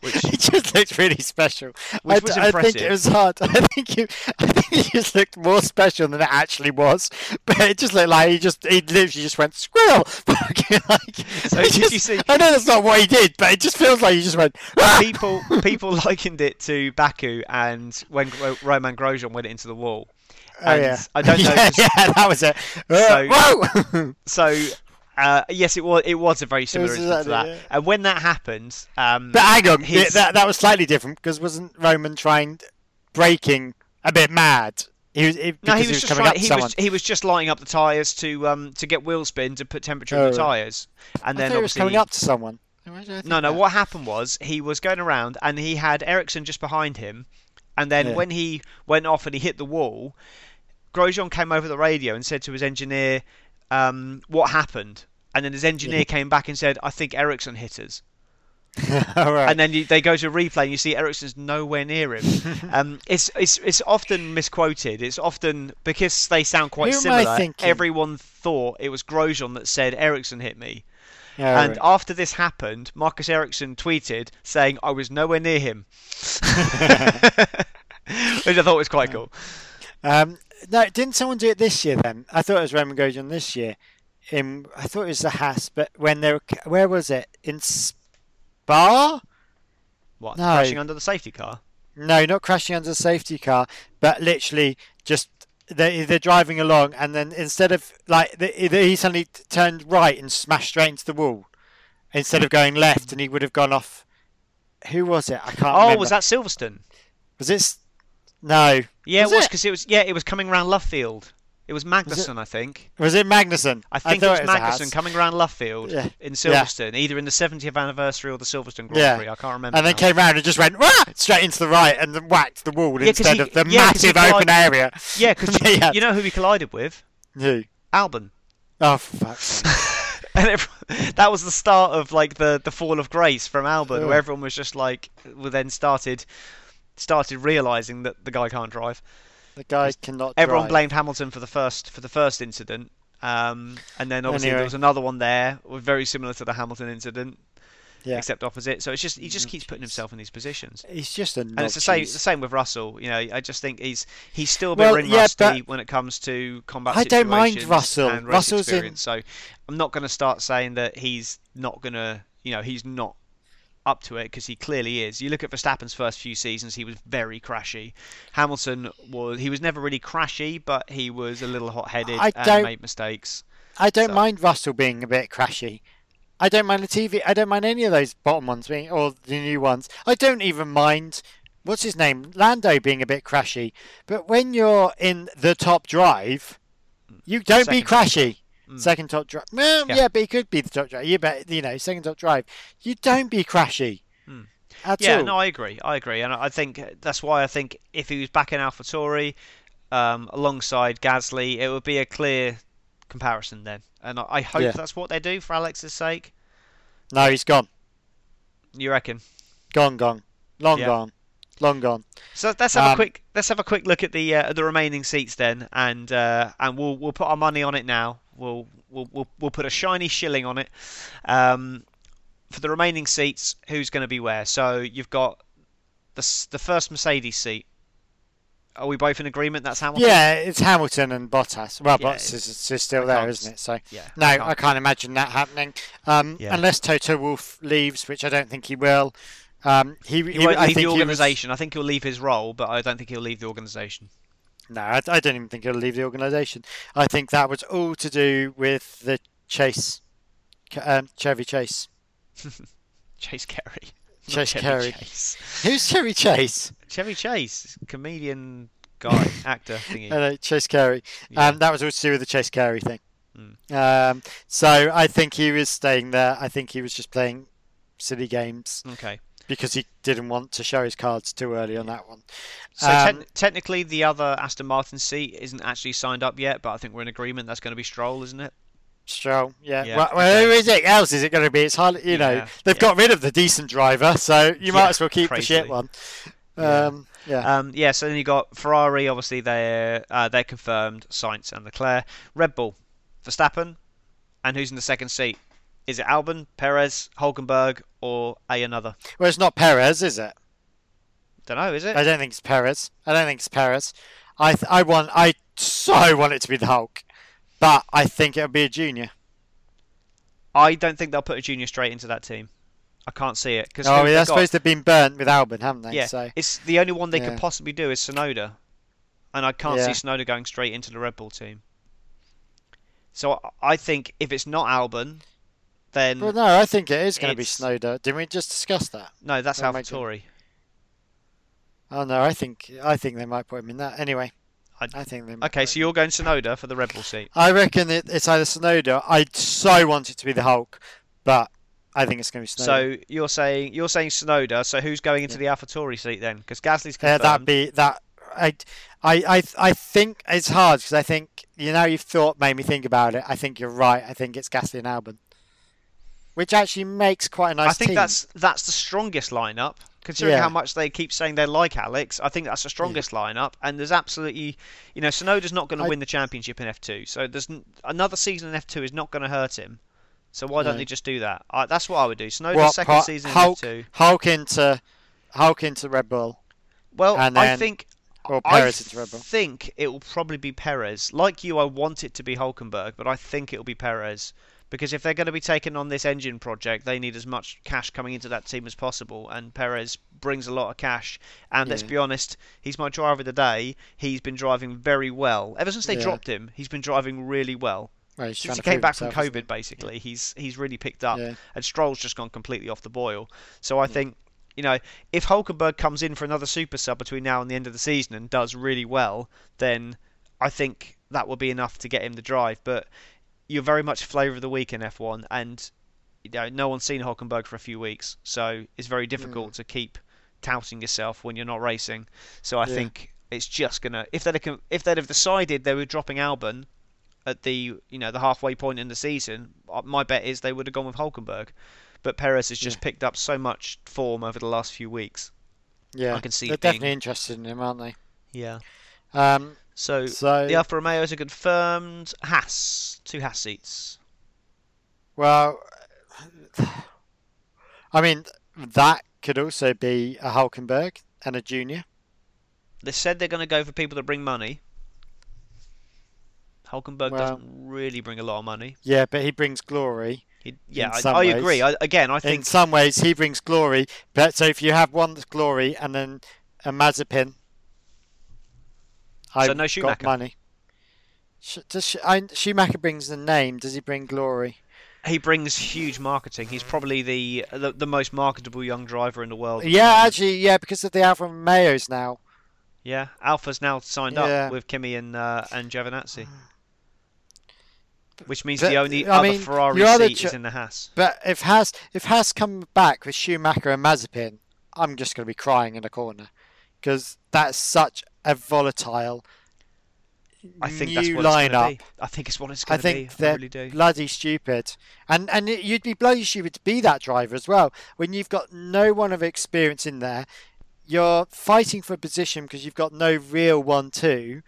Which it just looked really special. Which I, was impressive. I think it was hard. I think you, I think it just looked more special than it actually was. But it just looked like he just, he literally just went squirrel. like, so did just, you see? I know that's not what he did, but it just feels like he just went. Ah! People, people likened it to Baku, and when Roman Grosjean went into the wall. Oh, and yeah. I don't know. Yeah, yeah, that was it. So, so uh, yes, it was. It was a very similar instance to that. Yeah. And when that happened, um, but hang on, his... that that was slightly different, because wasn't Roman trying braking a bit mad? He was. He, no, he was, he was just trying, he someone. was he was just lining up the tires to um to get wheel spin to put temperature oh, in the tires, and I then obviously he was coming up to someone. No, no. That? What happened was he was going around and he had Ericsson just behind him. And then yeah. when he went off and he hit the wall, Grosjean came over the radio and said to his engineer, um, what happened? And then his engineer yeah. came back and said, I think Ericsson hit us. All right. And then you, they go to a replay and you see Ericsson's nowhere near him. um, it's it's it's often misquoted. It's often, because they sound quite Who similar, everyone thought it was Grosjean that said Ericsson hit me. Yeah, and right. after this happened, Marcus Ericsson tweeted saying, I was nowhere near him. Which I thought was quite cool. Um, no, didn't someone do it this year then? I thought it was Roman Grosjean this year. In, I thought it was the Haas, but when they were, where was it? In Spa? What, no. crashing under the safety car? No, not crashing under the safety car, but literally just... They, they're driving along, and then instead of like they, they, he suddenly t- turned right and smashed straight into the wall instead of going left, and he would have gone off. Who was it? I can't. Oh, remember. Was that Silverstone? Was it? No. Yeah, was it was because it? it was. Yeah, it was coming round Love Field. It was Magnussen, was it, I think. Was it Magnussen? I think I it was it Magnussen coming round Love Field yeah. in Silverstone, yeah. either in the seventieth anniversary or the Silverstone Grand yeah. Prix. I can't remember. And then now. Came round and just went Wah! Straight into the right and then whacked the wall yeah, instead he, of the yeah, massive open area. Yeah, because yeah. you know who he collided with? Who? Albon. Oh, for fuck's sake. And everyone, that was the start of like the, the fall of grace from Albon, oh. where everyone was just like, well, then started started realising that the guy can't drive. The guy cannot. Everyone drive. blamed Hamilton for the first for the first incident, um, and then obviously anyway. there was another one there, very similar to the Hamilton incident, yeah. except opposite. So it's just he just keeps putting himself in these positions. He's just a. And it's the same the same with Russell. You know, I just think he's he's still a bit well, ring yeah, rusty when it comes to combat I situations. I don't mind Russell. And race Russell's experience. In... So I'm not going to start saying that he's not going to. You know, he's not up to it, because he clearly is. You look at Verstappen's first few seasons, he was very crashy. Hamilton was he was never really crashy, but he was a little hot-headed I and don't, made mistakes. I don't so. mind Russell being a bit crashy. I don't mind the T V. I don't mind any of those bottom ones being or the new ones. I don't even mind what's his name Lando being a bit crashy. But when you're in the top drive, you don't Second. be crashy. Second top drive. Well, yeah. yeah, but he could be the top drive. You bet, you know, second top drive. You don't be crashy mm. at yeah, all. Yeah, no, I agree. I agree. And I think that's why I think if he was back in AlphaTauri um, alongside Gasly, it would be a clear comparison then. And I, I hope yeah. that's what they do for Alex's sake. No, he's gone. You reckon? Gone, gone. Long yeah. gone. long gone. So let's have um, a quick let's have a quick look at the uh, the remaining seats then, and uh, and we'll we'll put our money on it now. We'll we'll we'll, we'll put a shiny shilling on it. Um, for the remaining seats, who's going to be where? So you've got the the first Mercedes seat. Are we both in agreement that's Hamilton? Yeah, it's Hamilton and Bottas. Well, yeah, Bottas is, is still there, isn't it? So yeah, no, I can't. I can't imagine that happening. Um, yeah. Unless Toto Wolff leaves, which I don't think he will. Um, he, he, he won't I leave think the organisation. Was... I think he'll leave his role, but I don't think he'll leave the organisation. No, I, I don't even think he'll leave the organisation. I think that was all to do with the Chase, um, Chevy Chase. Chase Carey. Chase Carey. Who's Chevy Chase? Chevy Chase, comedian guy, actor thingy. I know, Chase Carey. Yeah. Um, that was all to do with the Chase Carey thing. Mm. Um, so I think he was staying there. I think he was just playing silly games. Okay. Because he didn't want to show his cards too early on that one. So um, te- technically, the other Aston Martin seat isn't actually signed up yet, but I think we're in agreement that's going to be Stroll, isn't it? Stroll, yeah. yeah well, well, who is it else is it going to be? It's hard, you know. Yeah, they've yeah. got rid of the decent driver, so you might yeah, as well keep crazy. the shit one. Um, yeah. Yeah. Um, yeah. So then you got Ferrari. Obviously, they're uh, they're confirmed. Sainz and Leclerc. Red Bull, Verstappen, and who's in the second seat? Is it Albon, Perez, Hülkenberg, or a another? Well, it's not Perez, is it? Don't know. Is it? I don't think it's Perez. I don't think it's Perez. I th- I want. I so want it to be the Hulk. But I think it'll be a junior. I don't think they'll put a junior straight into that team. I can't see it. Cause oh, yeah, I suppose they've been burnt with Albon, haven't they? Yeah, so, it's the only one they yeah. could possibly do is Tsunoda. And I can't yeah. see Tsunoda going straight into the Red Bull team. So I think if it's not Albon, then... Well, no, I think it is going to be Tsunoda. Didn't we just discuss that? No, that's AlphaTauri. Oh, no, I think I think they might put him in that. Anyway. I think they okay, so you're going Tsunoda for the Red Bull seat. I reckon it, it's either Tsunoda. I so want it to be the Hulk, but I think it's going to be Tsunoda. So you're saying you're saying Tsunoda. So who's going into yeah. the AlphaTauri seat then? Because Gasly's confirmed. Yeah, that'd be that. I, I, I, I think it's hard because I think you know you've thought made me think about it. I think you're right. I think it's Gasly and Albon, which actually makes quite a nice. I think team. that's that's the strongest lineup. Considering yeah. how much they keep saying they like Alex, I think that's the strongest yeah. lineup. And there's absolutely, you know, Tsunoda's not going to I... win the championship in F two, so there's n- another season in F two is not going to hurt him. So why no. don't they just do that? I, that's what I would do. Tsunoda's well, second Hulk, season in Hulk, F two. Hulk into, Hulk into Red Bull. Well, and then, I think, or Perez I into Red Bull. think it will probably be Perez. Like you, I want it to be Hülkenberg, but I think it will be Perez. Because if they're going to be taking on this engine project, they need as much cash coming into that team as possible. And Perez brings a lot of cash. And yeah. let's be honest, he's my driver of the day. He's been driving very well. Ever since they yeah. dropped him, he's been driving really well. Well, since he came back himself, from COVID, basically, yeah. he's he's really picked up. Yeah. And Stroll's just gone completely off the boil. So I yeah. think, you know, if Hülkenberg comes in for another super sub between now and the end of the season and does really well, then I think that will be enough to get him the drive. But... you're very much flavour of the week in F one, and you know, no one's seen Hülkenberg for a few weeks, so it's very difficult mm. to keep touting yourself when you're not racing. So I yeah. think it's just gonna if they'd have, if they'd have decided they were dropping Albon at the you know the halfway point in the season, my bet is they would have gone with Hülkenberg. But Perez has just yeah. picked up so much form over the last few weeks. Yeah, I can see they're being... definitely interested in him, aren't they? Yeah. Um. So, so the Alfa Romeos are confirmed. Haas, two Haas seats. Well, I mean, that could also be a Hülkenberg and a junior. They said they're going to go for people that bring money. Hülkenberg well, doesn't really bring a lot of money. Yeah, but he brings glory. He, yeah, I, I agree. I, again, I think... in some ways, he brings glory. But so if you have one that's glory and then a Mazepin... I've so no Schumacher. Got money. Does Sch- I, Schumacher brings the name. Does he bring glory? He brings huge marketing. He's probably the the, the most marketable young driver in the world. Yeah, probably. actually, yeah, because of the Alfa Romeos now. Yeah, Alfa's now signed yeah. up with Kimi and uh, and Giovinazzi, which means but, the only I other mean, Ferrari other seat ju- is in the Haas. But if Haas if Haas come back with Schumacher and Mazepin, I'm just going to be crying in a corner because that's such. A volatile I think new that's what lineup. It's be. I think it's what it's going to be. I think be. they're I really do. bloody stupid, and and you'd be bloody stupid to be that driver as well when you've got no one of experience in there. you're fighting for a position because you've got no real one two.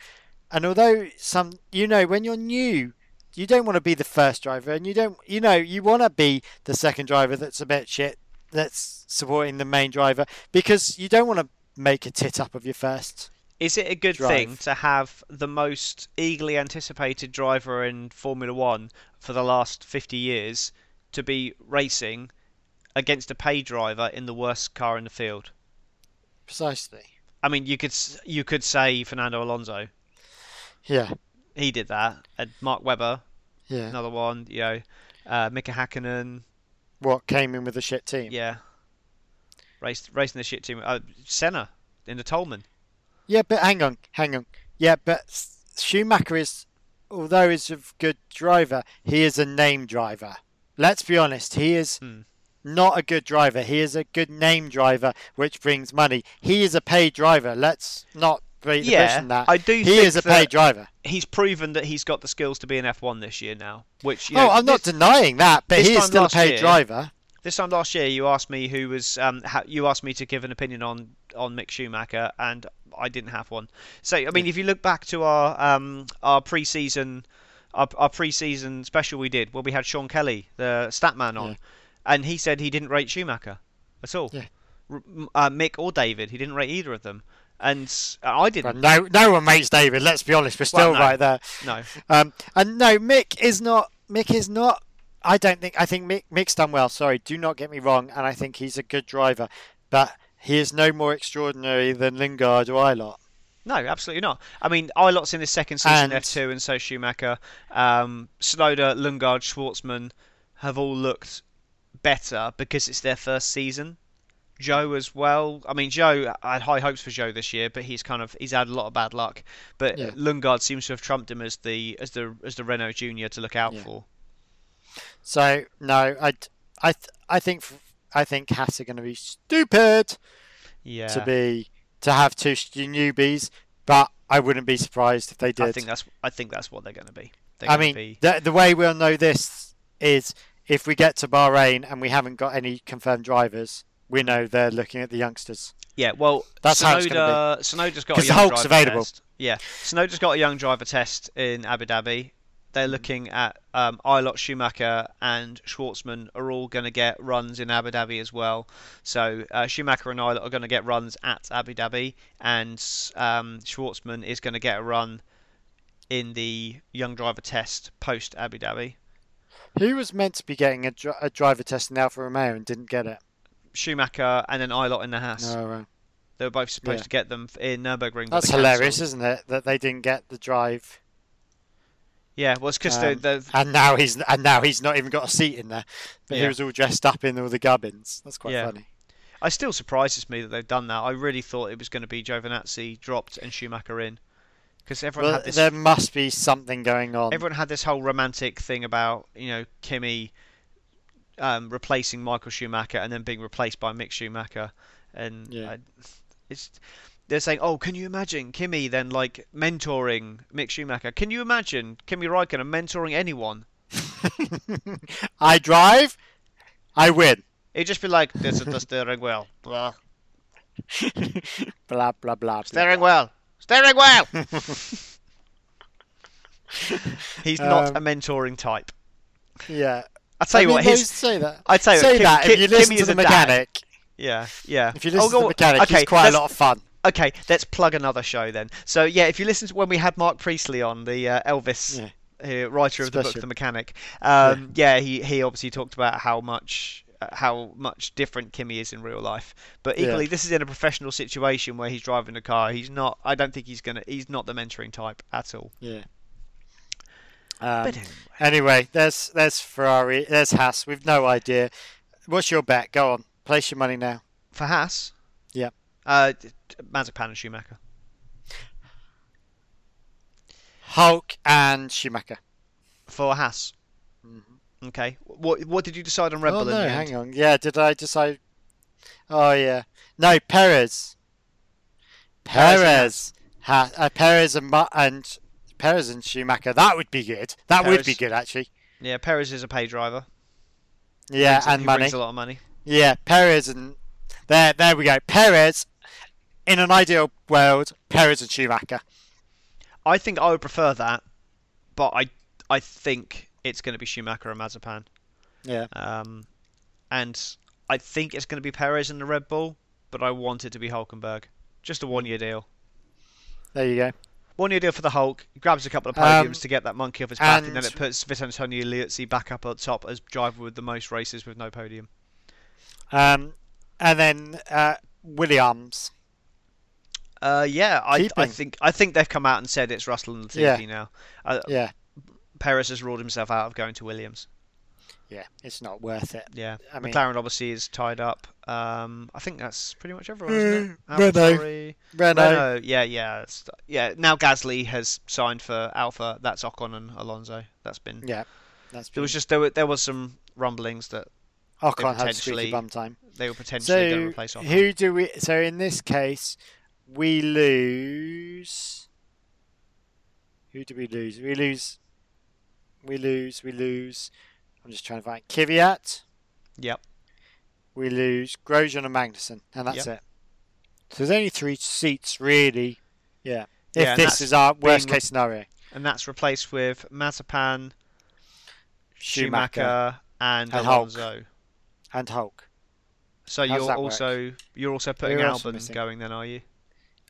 And although some, you know, when you're new, you don't want to be the first driver, and you don't, you know, you want to be the second driver that's a bit shit, that's supporting the main driver, because you don't want to make a tit up of your first. Is it a good drive. thing to have the most eagerly anticipated driver in Formula One for the last fifty years to be racing against a pay driver in the worst car in the field? Precisely. I mean, you could you could say Fernando Alonso. Yeah. He did that. And Mark Webber. Yeah. Another one. You know, uh, Mika Hakkinen. What, came in with a shit team? Yeah. Raced, racing the shit team. Uh, Senna in the Tolman. Yeah, but hang on. Hang on. Yeah, but Schumacher is, although he's a good driver, he is a name driver. Let's be honest. He is hmm. not a good driver. He is a good name driver, which brings money. He is a paid driver. Let's not... Yeah, that. I do he think is a paid driver. He's proven that he's got the skills to be in F one this year now. Which you oh, know, I'm this, not denying that, but he is still a paid year, driver. This time last year, you asked me who was um, ha- you asked me to give an opinion on, on Mick Schumacher, and I didn't have one. So I mean, yeah. if you look back to our um, our pre-season our, our pre-season special we did, where we had Sean Kelly, the stat man, on, yeah. and he said he didn't rate Schumacher at all, yeah. uh, Mick or David. He didn't rate either of them. And I didn't. No, no one makes David. Let's be honest. We're still well, no, right there. No. Um, and no, Mick is not. Mick is not. I don't think. I think Mick. Mick's done well. Sorry, do not get me wrong. And I think he's a good driver. But he is no more extraordinary than Lingard or Ilott. No, absolutely not. I mean, Ilott's in his second season in F two, and so Schumacher, um, Tsunoda, Lingard, Schwartzman have all looked better because it's their first season. Joe as well. I mean, Joe, I had high hopes for Joe this year, but he's kind of he's had a lot of bad luck. But yeah. Lundgaard seems to have trumped him as the as the as the Renault Junior to look out yeah. for. So no, I I th- I think I think Haas are going to be stupid. Yeah. To be to have two newbies, but I wouldn't be surprised if they did. I think that's I think that's what they're going to be. They're I mean, be... the, the way we'll know this is if we get to Bahrain and we haven't got any confirmed drivers. We know they're looking at the youngsters. Yeah, well, that's Tsunoda, how it's going to be. Tsunoda's got a young driver available. test. Yeah, Tsunoda's got a young driver test in Abu Dhabi. They're looking at um, Ilott, Schumacher, and Schwartzman are all going to get runs in Abu Dhabi as well. So uh, Schumacher and Ilott are going to get runs at Abu Dhabi, and um, Schwartzman is going to get a run in the young driver test post Abu Dhabi. Who was meant to be getting a, dr- a driver test in Alfa Romeo and didn't get it? Schumacher and then Ilott in the Haas. Oh, right. They were both supposed yeah. to get them in Nürburgring. That's hilarious, isn't it? That they didn't get the drive. Yeah, well, it's because um, the and now he's and now he's not even got a seat in there. But yeah. he was all dressed up in all the gubbins. That's quite yeah. funny. It still surprises me that they've done that. I really thought it was going to be Giovinazzi dropped and Schumacher in, because everyone well, had this. There must be something going on. Everyone had this whole romantic thing about you know Kimi. Um, replacing Michael Schumacher and then being replaced by Mick Schumacher, and yeah. I, it's they're saying, oh, can you imagine Kimi then like mentoring Mick Schumacher? Can you imagine Kimi Raikkonen mentoring anyone? I drive, I win. It'd just be like, this is the steering wheel, blah blah blah blah. Steering wheel, steering wheel. He's not um, a mentoring type. Yeah. I tell you I mean, what, his say that. I tell you say what, Kim, that Kim, if you listen Kimmy to the mechanic. Dad. Yeah, yeah. If you listen oh, to the mechanic, okay, it's quite a lot of fun. Okay, let's plug another show then. So yeah, if you listen to when we had Mark Priestley on, the uh, Elvis yeah. uh, writer of Special. the book, The Mechanic. Um, yeah. yeah, he he obviously talked about how much uh, how much different Kimmy is in real life. But equally, yeah. this is in a professional situation where he's driving a car. He's not. I don't think he's gonna. He's not the mentoring type at all. Yeah. Um, but anyway. anyway, there's there's Ferrari, there's Haas. We've no idea. What's your bet? Go on, place your money now for Haas. Yeah, uh, Mazepin and Schumacher. Hulk and Schumacher for Haas. Mm-hmm. Okay. What what did you decide on Red Bull? Oh, no, in hang on. Yeah, did I decide? Oh yeah. No, Perez. Perez. Perez, Haas. Uh, Perez and and. Perez and Schumacher, that would be good. That Perez. would be good, actually. Yeah, Perez is a pay driver. Yeah, brings, and he money. He brings a lot of money. Yeah, Perez and... There there we go. Perez in an ideal world, Perez and Schumacher. I think I would prefer that, but I I think it's going to be Schumacher and Mazepin. Yeah. Um, and I think it's going to be Perez in the Red Bull, but I want it to be Hülkenberg. Just a one-year deal. There you go. One-year deal for the Hulk. He grabs a couple of podiums um, to get that monkey off his back, and, and then it puts Vittorio Liuzzi back up at top as driver with the most races with no podium. Um, and then uh, Williams. Uh, yeah, I, I think I think they've come out and said it's Russell and Latifi yeah. now. Uh, yeah. Perez has ruled himself out of going to Williams. Yeah, it's not worth it. Yeah, I mean, McLaren obviously is tied up. Um, I think that's pretty much everyone, isn't it? Renault. Renault. Yeah, yeah, yeah. Now Gasly has signed for Alpha. That's Ocon and Alonso. That's been. Yeah, that's. Been... There was just there. Were, there was some rumblings that. Ocon had squeaky bum time. They were potentially so going to replace Ocon. Who do we? So in this case. We lose. Who do we lose? We lose. We lose. We lose. I'm just trying to find Kvyat. Yep. We lose Grosjean and Magnussen, and that's yep. it. So there's only three seats really. Yeah. If yeah, this is our worst case scenario, and that's replaced with Mazepin, Schumacher, Schumacher and, and Alonso, Hulk. and Hulk. So How's you're also work? you're also putting We're Albon also going then, are you?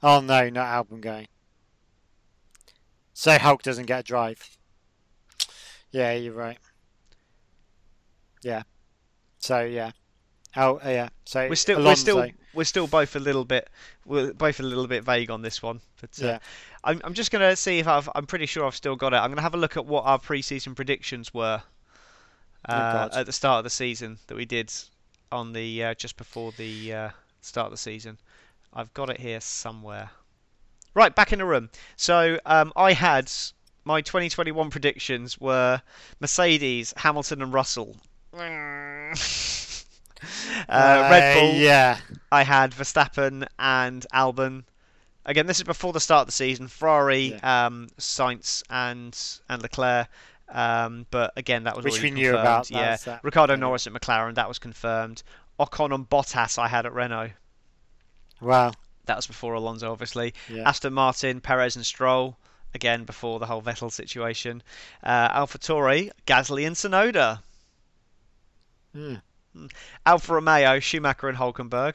Oh no, not Albon going. So Hulk doesn't get a drive. Yeah, you're right. Yeah. So yeah. Oh yeah. So we're still Alonso. we're still we're still both a little bit we're both a little bit vague on this one. But uh, yeah. I'm I'm just gonna see if I've I'm pretty sure I've still got it. I'm gonna have a look at what our pre-season predictions were uh, oh, at the start of the season that we did. On the uh, just before the uh, start of the season, I've got it here somewhere. Right, back in the room. So um, I had my twenty twenty-one predictions were Mercedes, Hamilton, and Russell. uh, uh, Red Bull. Yeah. I had Verstappen and Albon. Again, this is before the start of the season. Ferrari, yeah. um, Sainz, and and Leclerc. Um, but again, that was which we confirmed. knew about. That yeah, that. Ricardo yeah. Norris at McLaren, that was confirmed. Ocon and Bottas, I had at Renault. Wow, that was before Alonso, obviously. Yeah. Aston Martin, Perez and Stroll, again before the whole Vettel situation. Uh, AlphaTauri, Gasly and Tsunoda. Mm. Alfa Romeo, Schumacher and Hülkenberg.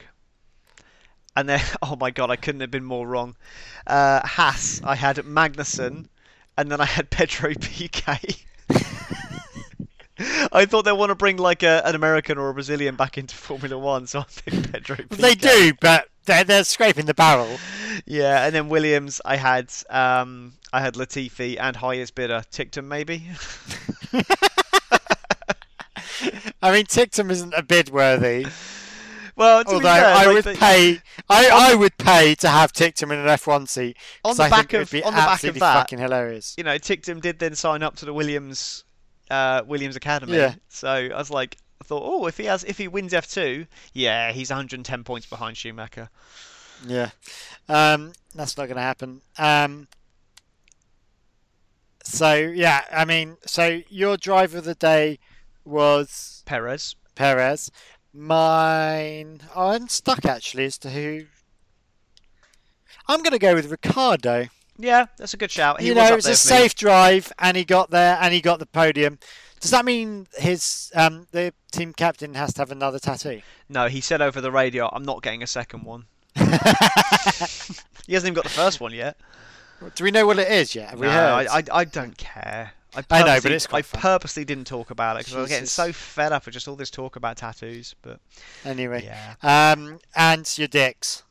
And then, oh my God, I couldn't have been more wrong. Uh, Haas, I had Magnussen. And then I had Pedro Piquet. I thought they want to bring like a, an American or a Brazilian back into Formula One, so I think Pedro Piquet. They do, but they're, they're scraping the barrel. Yeah, and then Williams, I had um, I had Latifi and highest bidder, Tickton maybe. I mean, Tickton isn't a bid worthy. Well, although fair, I like would the, pay, I, I would pay to have Tickton in an F one seat. On the I back think of, it would be on the absolutely back of that, fucking hilarious. You know, Tickton did then sign up to the Williams, uh, Williams Academy. Yeah. So I was like, I thought, oh, if he has, if he wins F two, yeah, he's one hundred ten points behind Schumacher. Yeah, um, that's not going to happen. Um, so yeah, I mean, so your driver of the day was Perez. Perez. Mine. Oh, I'm stuck actually as to who. I'm going to go with Ricciardo. Yeah, that's a good shout. He you know, was it was a safe me. drive, and he got there, and he got the podium. Does that mean his um the team captain has to have another tattoo? No, he said over the radio, "I'm not getting a second one." He hasn't even got the first one yet. Do we know what it is yet? Have we no, heard? I, I I don't care. I, I know, but it's I fun. purposely didn't talk about it because I was getting so fed up with just all this talk about tattoos. But anyway, yeah. um, and your dicks.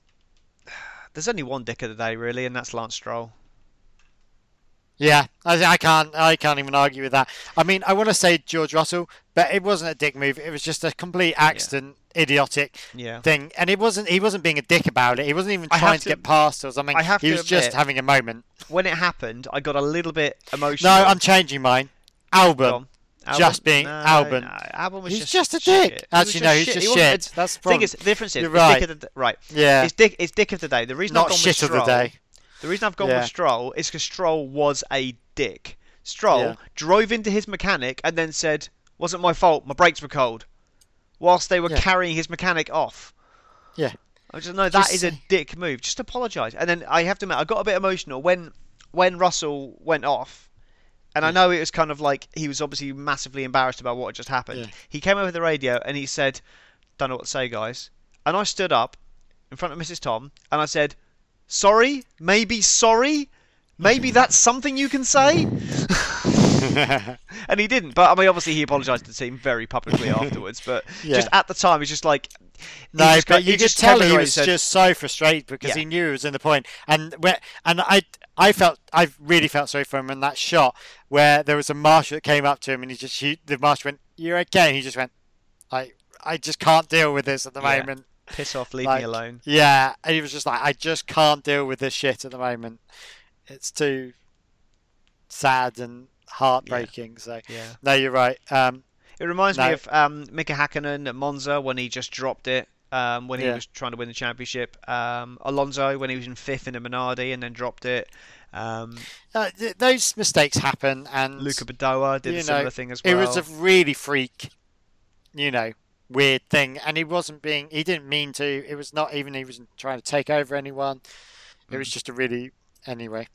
There's only one dick of the day, really, and that's Lance Stroll. Yeah, I, I can't, I can't even argue with that. I mean, I want to say George Russell, but it wasn't a dick move. It was just a complete accident, yeah. idiotic yeah. thing, and it wasn't. He wasn't being a dick about it. He wasn't even I trying to, to get past or something. I have he to was admit, just having a moment. When it happened, I got a little bit emotional. No, I'm changing mine. Albon, Albon? just being no, Albon. No, Albon was he's just, just a dick. Shit. Actually, no, he's shit. just he shit. A, That's the problem. Thing is, the difference is, you're right. Dick of the, right? Yeah, it's dick. It's dick of the day. The reason not I've gone shit with Stroll, of the day. The reason I've gone yeah. with Stroll is because Stroll was a dick. Stroll yeah. drove into his mechanic and then said, "Wasn't my fault. My brakes were cold," whilst they were yeah. carrying his mechanic off. Yeah. I just know that is a dick move. Just apologise. And then I have to admit, I got a bit emotional when when Russell went off, and yeah. I know it was kind of like he was obviously massively embarrassed about what had just happened. Yeah. He came over the radio and he said, "Don't know what to say, guys." And I stood up in front of Missus Tom and I said, "Sorry, maybe sorry, maybe that's something you can say." And he didn't, but I mean, obviously he apologised to the team very publicly afterwards. But yeah. just at the time, it's just like. No, just, but you could just tell he was said, just so frustrated because yeah. he knew it was in the point. And when, and I, I felt, I really felt sorry for him in that shot where there was a marshal that came up to him and he just, he, the marshal went, "You're okay." And he just went, I, I just can't deal with this at the yeah. moment. Piss off, leave like, me alone. Yeah, and he was just like, I just can't deal with this shit at the moment. It's too sad and heartbreaking. Yeah. So yeah. no, you're right. Um, It reminds no. me of um, Mika Häkkinen at Monza when he just dropped it um, when he yeah. was trying to win the championship. Um, Alonso when he was in fifth in a Minardi and then dropped it. Um, uh, th- those mistakes happen. And Luca Badoa did a similar know, thing as well. It was a really freak, you know, weird thing. And he wasn't being... He didn't mean to. It was not even... He wasn't trying to take over anyone. It mm. was just a really... Anyway.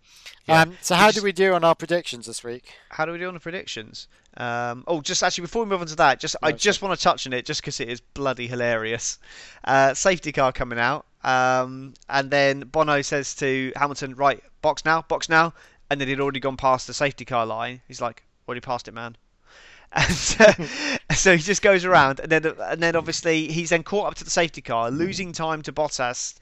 Yeah. Um, so how just, do we do on our predictions this week? How do we do on the predictions? Um, oh, just actually, before we move on to that, just no, I sorry. just want to touch on it just because it is bloody hilarious. Uh, safety car coming out. Um, and then Bono says to Hamilton, "Right, box now, box now." And then he'd already gone past the safety car line. He's like, "Already past it, man." And so, so he just goes around. And then, and then obviously, he's then caught up to the safety car, losing time to Bottas.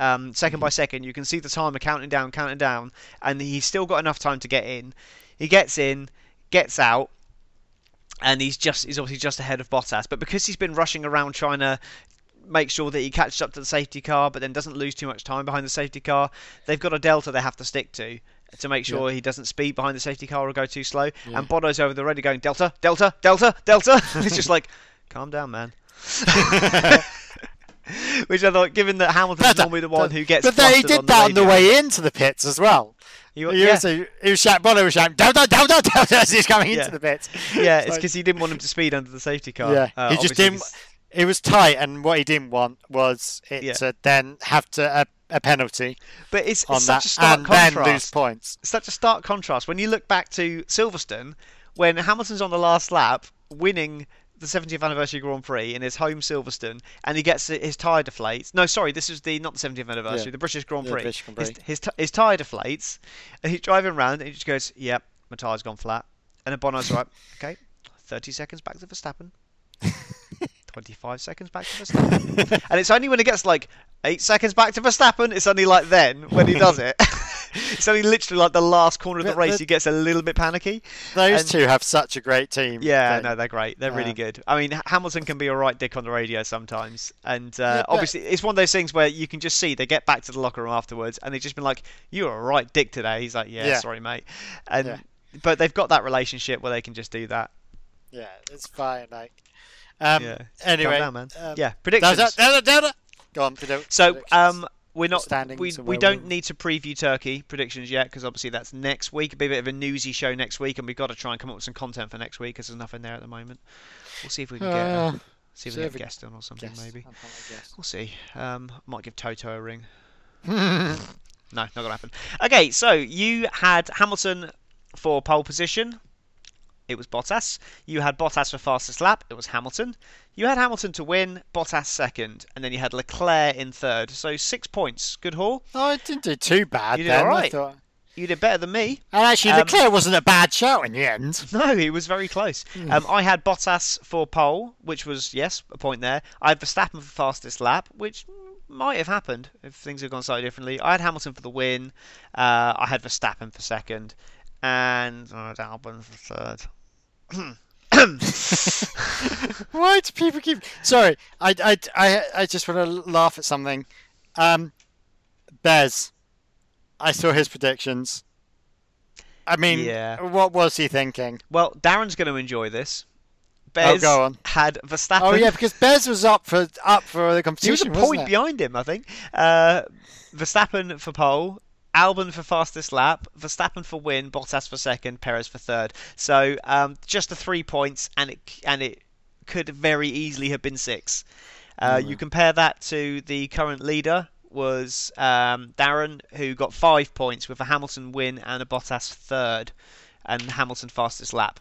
Um, second by second, you can see the timer counting down, counting down, and he's still got enough time to get in. He gets in, gets out, and he's just he's obviously just ahead of Bottas. But because he's been rushing around trying to make sure that he catches up to the safety car, but then doesn't lose too much time behind the safety car, they've got a delta they have to stick to to make sure yeah. he doesn't speed behind the safety car or go too slow. Yeah. And Bono's over the radio going, "Delta, delta, delta, delta." It's just like, calm down, man. Which I thought, given that Hamilton's normally the one who gets but then he did on that on the way into the pits as well. You, you yeah. also, he was shouting, Bono was shouting, "Down, down, down, down, down," as he's coming yeah. into the pits. Yeah, so, it's because he didn't want him to speed under the safety car. Yeah, uh, he just didn't. Cause... It was tight, and what he didn't want was it yeah. to then have to uh, a penalty. But it's, it's on such that, a stark and contrast. Then lose points. It's such a stark contrast when you look back to Silverstone, when Hamilton's on the last lap winning the seventieth anniversary Grand Prix in his home Silverstone, and he gets his tyre deflates. No, sorry, this is the not the seventieth anniversary, yeah. the British Grand Prix. Yeah, British Grand Prix. His, his, t- his tyre deflates, and he's driving around, and he just goes, "Yep, yeah, my tyre's gone flat." And then Bono's right, okay, thirty seconds back to Verstappen, twenty-five seconds back to Verstappen, and it's only when it gets like eight seconds back to Verstappen, it's only like then when he does it. It's only literally like the last corner of the race. The, he gets a little bit panicky. Those and, two have such a great team. Yeah, thing. no, they're great. They're um, really good. I mean, Hamilton can be a right dick on the radio sometimes, and uh, yeah, obviously it's one of those things where you can just see they get back to the locker room afterwards, and they've just been like, "You're a right dick today." He's like, "Yeah, yeah. sorry, mate." And yeah. but they've got that relationship where they can just do that. Yeah, it's fine, like. Um, yeah. Anyway, down, man. Um, yeah, predictions. Da, da, da, da, da. Go on, predict. So, um. We're not. We, we don't we... need to preview Turkey predictions yet because obviously that's next week. It'll be a bit of a newsy show next week, and we've got to try and come up with some content for next week because there's nothing there at the moment. We'll see if we can uh, get uh, see if we can get a guest on or something guess. maybe. We'll see. Um, I might give Toto a ring. No, not gonna happen. Okay, so you had Hamilton for pole position. It was Bottas. You had Bottas for fastest lap. It was Hamilton. You had Hamilton to win, Bottas second, and then you had Leclerc in third. So six points. Good haul. Oh, I didn't do too bad. You did then, all right. I thought... You did better than me. And actually, um, Leclerc wasn't a bad shout in the end. No, he was very close. Mm. Um, I had Bottas for pole, which was, yes, a point there. I had Verstappen for fastest lap, which might have happened if things had gone slightly differently. I had Hamilton for the win. Uh, I had Verstappen for second. And I had Albon for third. Why do people keep? Sorry, I, I, I, I just want to laugh at something. Um, Bez, I saw his predictions. I mean, yeah. What was he thinking? Well, Darren's going to enjoy this. Bez oh, go on. had Verstappen. Oh yeah, because Bez was up for up for the competition. He was a wasn't point it? behind him, I think. Uh, Verstappen for pole. Albon for fastest lap, Verstappen for win, Bottas for second, Perez for third. So um, just the three points, and it and it could very easily have been six. Uh, mm-hmm. You compare that to the current leader was um, Darren, who got five points with a Hamilton win and a Bottas third, and Hamilton fastest lap.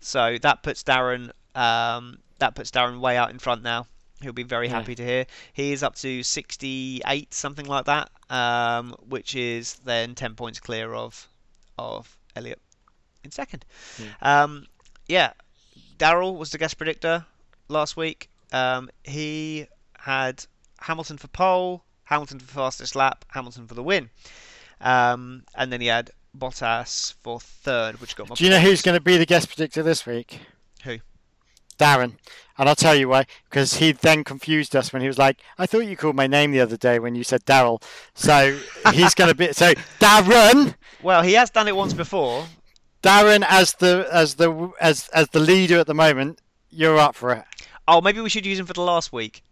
So that puts Darren um, that puts Darren way out in front now. He'll be very happy yeah. to hear. He is up to sixty-eight, something like that, um, which is then ten points clear of of Elliott in second. Yeah. Um, yeah. Darryl was the guest predictor last week. Um, he had Hamilton for pole, Hamilton for fastest lap, Hamilton for the win. Um, and then he had Bottas for third, which got my Do you points. Know who's going to be the guest predictor this week? Who? Darren. And I'll tell you why, because he then confused us when he was like, I thought you called my name the other day when you said Darryl. So he's going to be... So, Darren! Well, he has done it once before. Darren, as the as the, as as the leader at the moment, you're up for it. Oh, maybe we should use him for the last week.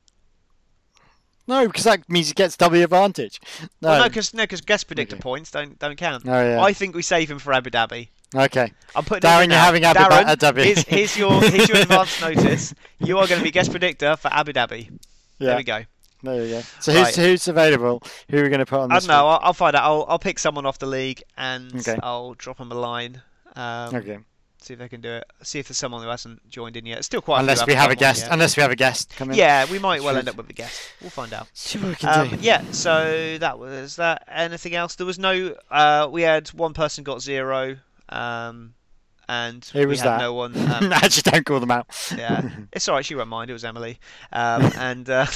No, because that means he gets double advantage. No, well, no, because no, because guest predictor okay. points don't don't count. Oh, yeah. I think we save him for Abu Dhabi. Okay. I'm putting Darren, you're now. having Abu Dhabi. Darren, here's, here's your here's your advance notice. You are going to be guest predictor for Abu Dhabi. Yeah. There we go. There you go. So right. who's who's available? Who are we going to put on? This I don't know. I'll, I'll find out. I'll I'll pick someone off the league and okay. I'll drop him a line. Um, okay. See if they can do it. See if there's someone who hasn't joined in yet. It's still quite. Unless we have a guest. Yet. Unless we have a guest coming. Yeah, we might well end up with a guest. We'll find out. See what we can do. Um, yeah. So that was that. Anything else? There was no. Uh, we had one person got zero. Um, and who was we had that? No one. Um, I just don't call them out. Yeah, it's all right. She won't mind. It was Emily. Um, and uh,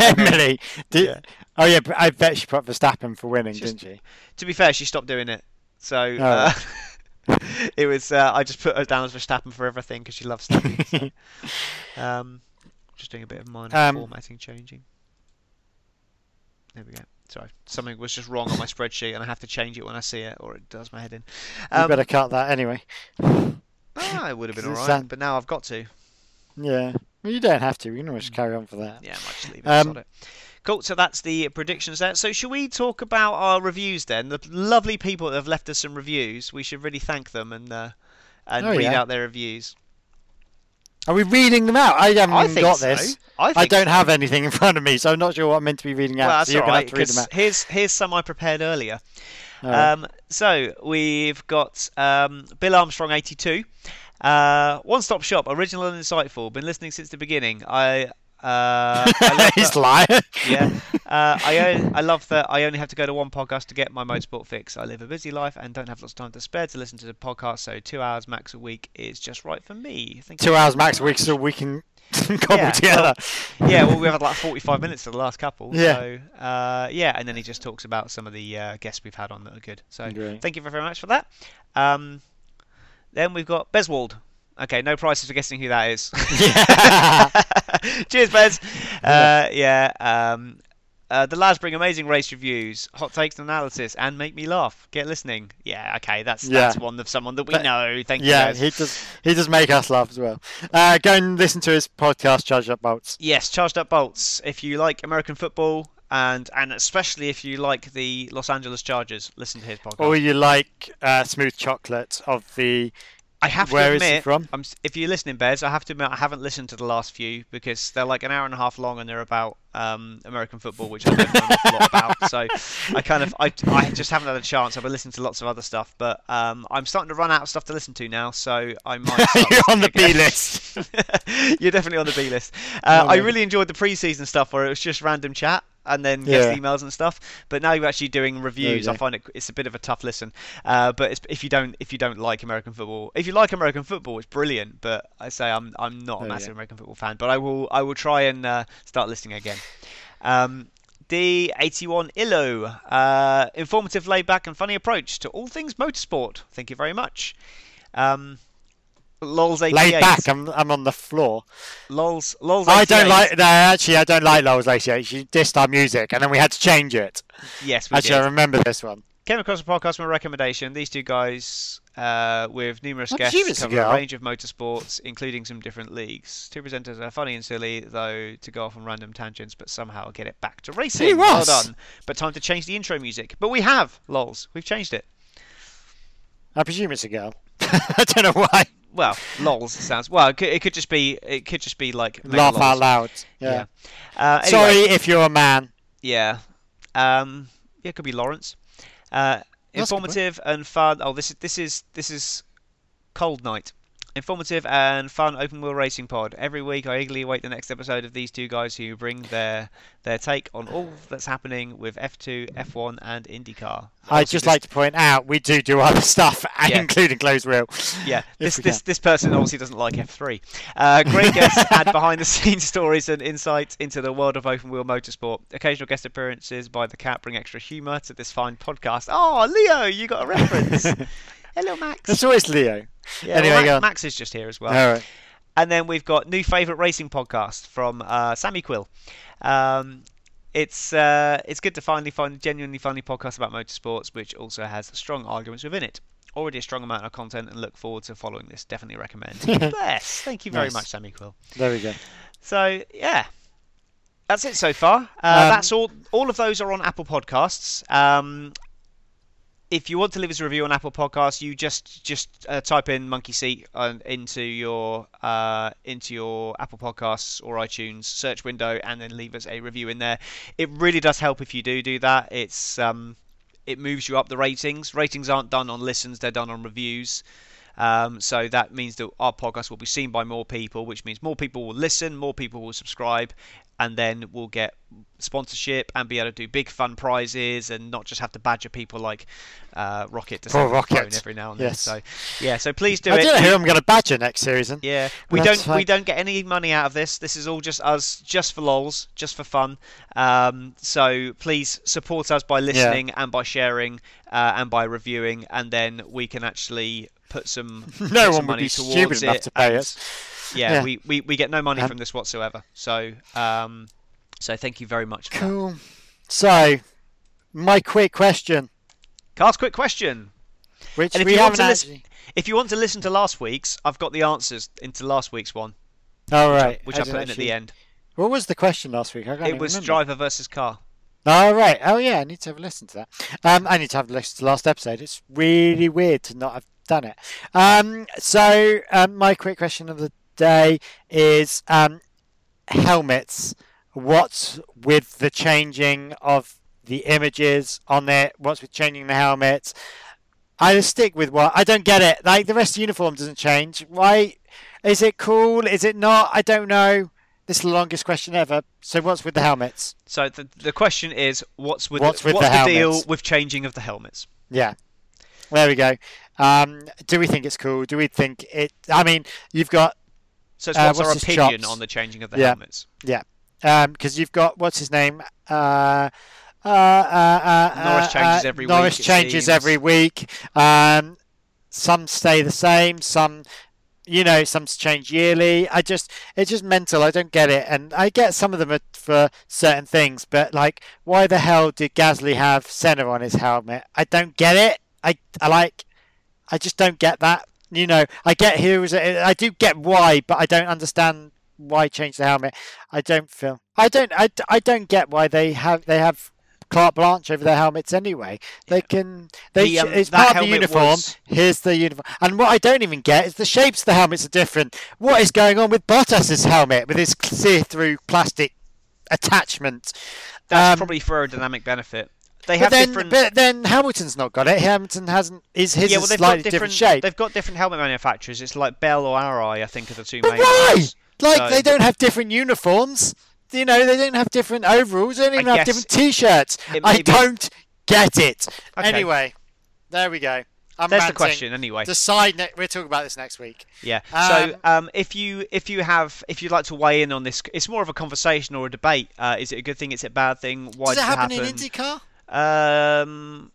Emily. Did... Yeah. Oh yeah, but I bet she put Verstappen for winning, She's... didn't she? To be fair, she stopped doing it. So. Oh. Uh... It was. Uh, I just put her down as Verstappen for everything because she loves Stappen. So. Um, just doing a bit of minor um, formatting changing. There we go. Sorry, something was just wrong on my spreadsheet, and I have to change it when I see it, or it does my head in. Um, you better cut that anyway. Ah, it would have been alright, that... but now I've got to. Yeah, well, you don't have to. You can always carry on for that. Yeah, I might just leave it. Um, it. Cool, so that's the predictions there. So should we talk about our reviews then? The lovely people that have left us some reviews, we should really thank them and uh, and oh, read yeah. out their reviews. Are we reading them out? I haven't I even got so. this. I, I don't so. have anything in front of me, so I'm not sure what I'm meant to be reading out. Well, that's so you're right, going to have to read them out. Here's, here's some I prepared earlier. Oh. Um, so we've got um, Bill Armstrong eighty-two. Uh, one-stop shop, original and insightful. Been listening since the beginning. I... Uh, I love He's lying. Yeah, uh, I own, I love that. I only have to go to one podcast to get my motorsport fix. I live a busy life and don't have lots of time to spare to listen to the podcast. So two hours max a week is just right for me. Thank two you hours max a week, so we can cobble yeah, together. Well, yeah, well, we had like forty-five minutes for the last couple. Yeah, so, uh, yeah, and then he just talks about some of the uh, guests we've had on that are good. So Great. Thank you very much for that. Um, then we've got Beswald. Okay, no prizes for guessing who that is. Yeah. Cheers, Bez. Uh, yeah. Um, uh, the lads bring amazing race reviews, hot takes and analysis, and make me laugh. Get listening. Yeah, okay, that's yeah. that's one of someone that we but, know. Thank yeah, you, Bez. Yeah, he does, he does make us laugh as well. Uh, go and listen to his podcast, Charged Up Bolts. Yes, Charged Up Bolts. If you like American football, and and especially if you like the Los Angeles Chargers, listen to his podcast. Or you like uh, Smooth Chocolate of the... I have Where to admit, is he from? I'm, if you're listening, Bez, I have to admit I haven't listened to the last few because they're like an hour and a half long and they're about um, American football, which I don't know a lot about. So I kind of, I, I just haven't had a chance. I've been listening to lots of other stuff, but um, I'm starting to run out of stuff to listen to now. So I might. You're on the again. B list. You're definitely on the B list. Uh, oh, I really enjoyed the pre-season stuff where it was just random chat. And then yeah. guest emails and stuff. But now you're actually doing reviews. I find it it's a bit of a tough listen. Uh, but it's, if you don't if you don't like American football, if you like American football, it's brilliant. But I say I'm I'm not a oh, massive yeah. American football fan. But I will I will try and uh, start listening again. Um, D eighty-one Illo, uh, informative, laid back, and funny approach to all things motorsport. Thank you very much. Um, Lols eighty-eight. Laid back. I'm I'm on the floor. Lols. Lols. I don't like. No, actually, I don't like Lols eighty-eight. She dissed our music, and then we had to change it. Yes, we actually, did. I remember this one. Came across a podcast from a recommendation. These two guys uh, with numerous what guests cover a range of motorsports, including some different leagues. Two presenters are funny and silly, though, to go off on random tangents, but somehow get it back to racing. He was. Well done. But time to change the intro music. But we have Lols. We've changed it. I presume it's a girl. I don't know why. Well, lols sounds well. It could, it could just be. It could just be like laugh out loud. Yeah. yeah. Uh, anyway, sorry if you're a man. Yeah. Um, yeah, it could be Lawrence. Uh, informative and fun. Oh, this is this is this is Cold Night. Informative and fun open wheel racing pod. Every week I eagerly await the next episode of these two guys who bring their their take on all that's happening with F two, F one and IndyCar. I'd just, just like to point out we do do other stuff, yeah. including closed wheel. Yeah, this this, this person obviously doesn't like F three. Uh, great guests and behind-the-scenes stories and insights into the world of open-wheel motorsport. Occasional guest appearances by the cat bring extra humour to this fine podcast. Oh, Leo, you got a reference. Hello, Max. That's always Leo. Yeah, anyway, well, Max, Max is just here as well. All right. And then we've got new favourite racing podcast from uh, Sammy Quill. Um, it's uh, it's good to finally find a genuinely funny podcast about motorsports, which also has strong arguments within it. Already a strong amount of content and look forward to following this. Definitely recommend. Yes, thank you very nice. much, Sammy Quill. There we go. So, yeah. That's it so far. Uh, um, that's all. All of those are on Apple Podcasts. Um If you want to leave us a review on Apple Podcasts, you just just uh, type in Monkey Seat uh, into your uh, into your Apple Podcasts or iTunes search window, and then leave us a review in there. It really does help if you do do that. It's um, it moves you up the ratings. Ratings aren't done on listens; they're done on reviews. Um, so that means that our podcast will be seen by more people, which means more people will listen, more people will subscribe, and then we'll get sponsorship and be able to do big fun prizes and not just have to badger people like uh, Rocket to send Rocket. Phone every now and then. Yes. So yeah, so please do I it. I don't know who I'm going to badger next season. Yeah, we That's don't like... we don't get any money out of this. This is all just us, just for lols, just for fun. Um, so please support us by listening yeah. and by sharing uh, and by reviewing, and then we can actually. Put some, no put some money towards it. No one would be stupid enough to pay us. Yeah, yeah. We, we, we get no money um, from this whatsoever. So um, so thank you very much. For cool. That. So, my quick question. Carl's quick question. Which and if we you want to actually... listen, if you want to listen to last week's, I've got the answers into last week's one. All right. Which I, which I put actually... in at the end. What was the question last week? I can't it was remember. Driver versus car. All right. Oh yeah, I need to have a listen to that. Um, I need to have a listen to the last episode. It's really weird to not have done it. Um, so um, my quick question of the day is um, helmets. What's with the changing of the images on there? What's with changing the helmets? I just stick with what I don't get it. Like the rest of the uniform doesn't change. Why? Is it cool? Is it not? I don't know. This is the longest question ever. So what's with the helmets? So the the question is what's with what's, with what's the, the deal with changing of the helmets? Yeah. There we go. Um, do we think it's cool? Do we think it... I mean, you've got... So it's uh, what's our opinion chops? on the changing of the yeah. helmets. Yeah. Because um, you've got... What's his name? Uh, uh, uh, uh, Norris changes every uh, week. Norris changes every week. Um, some stay the same. Some... You know, some change yearly. I just, it's just mental. I don't get it. And I get some of them are for certain things. But, like, why the hell did Gasly have Senna on his helmet? I don't get it. I, I like... I just don't get that. You know, I get here is a, I do get why, but I don't understand why change the helmet. I don't feel. I don't. I, I don't get why they have they have carte blanche over their helmets anyway. They yeah. can. They the, um, it's part of the uniform. Was... Here's the uniform. And what I don't even get is the shapes of the helmets are different. What is going on with Bottas's helmet with his see-through plastic attachment? That's um, probably for aerodynamic benefit. They but have then, different... but then Hamilton's not got it. Hamilton hasn't. Is his yeah, well, is slightly different, different shape? They've got different helmet manufacturers. It's like Bell or Arai, I think, are the two but main. Why? Ones. Like so... they don't have different uniforms. You know, they don't have different overalls. They don't even I have different T-shirts. I be... don't get it. Okay. Anyway, there we go. I'm There's ranting. the question anyway. Decide. Ne- we're talking about this next week. Yeah. Um, so um, if you if you have if you'd like to weigh in on this, it's more of a conversation or a debate. Uh, is it a good thing? Is it a bad thing? Why does, does it happen, happen in IndyCar? Um,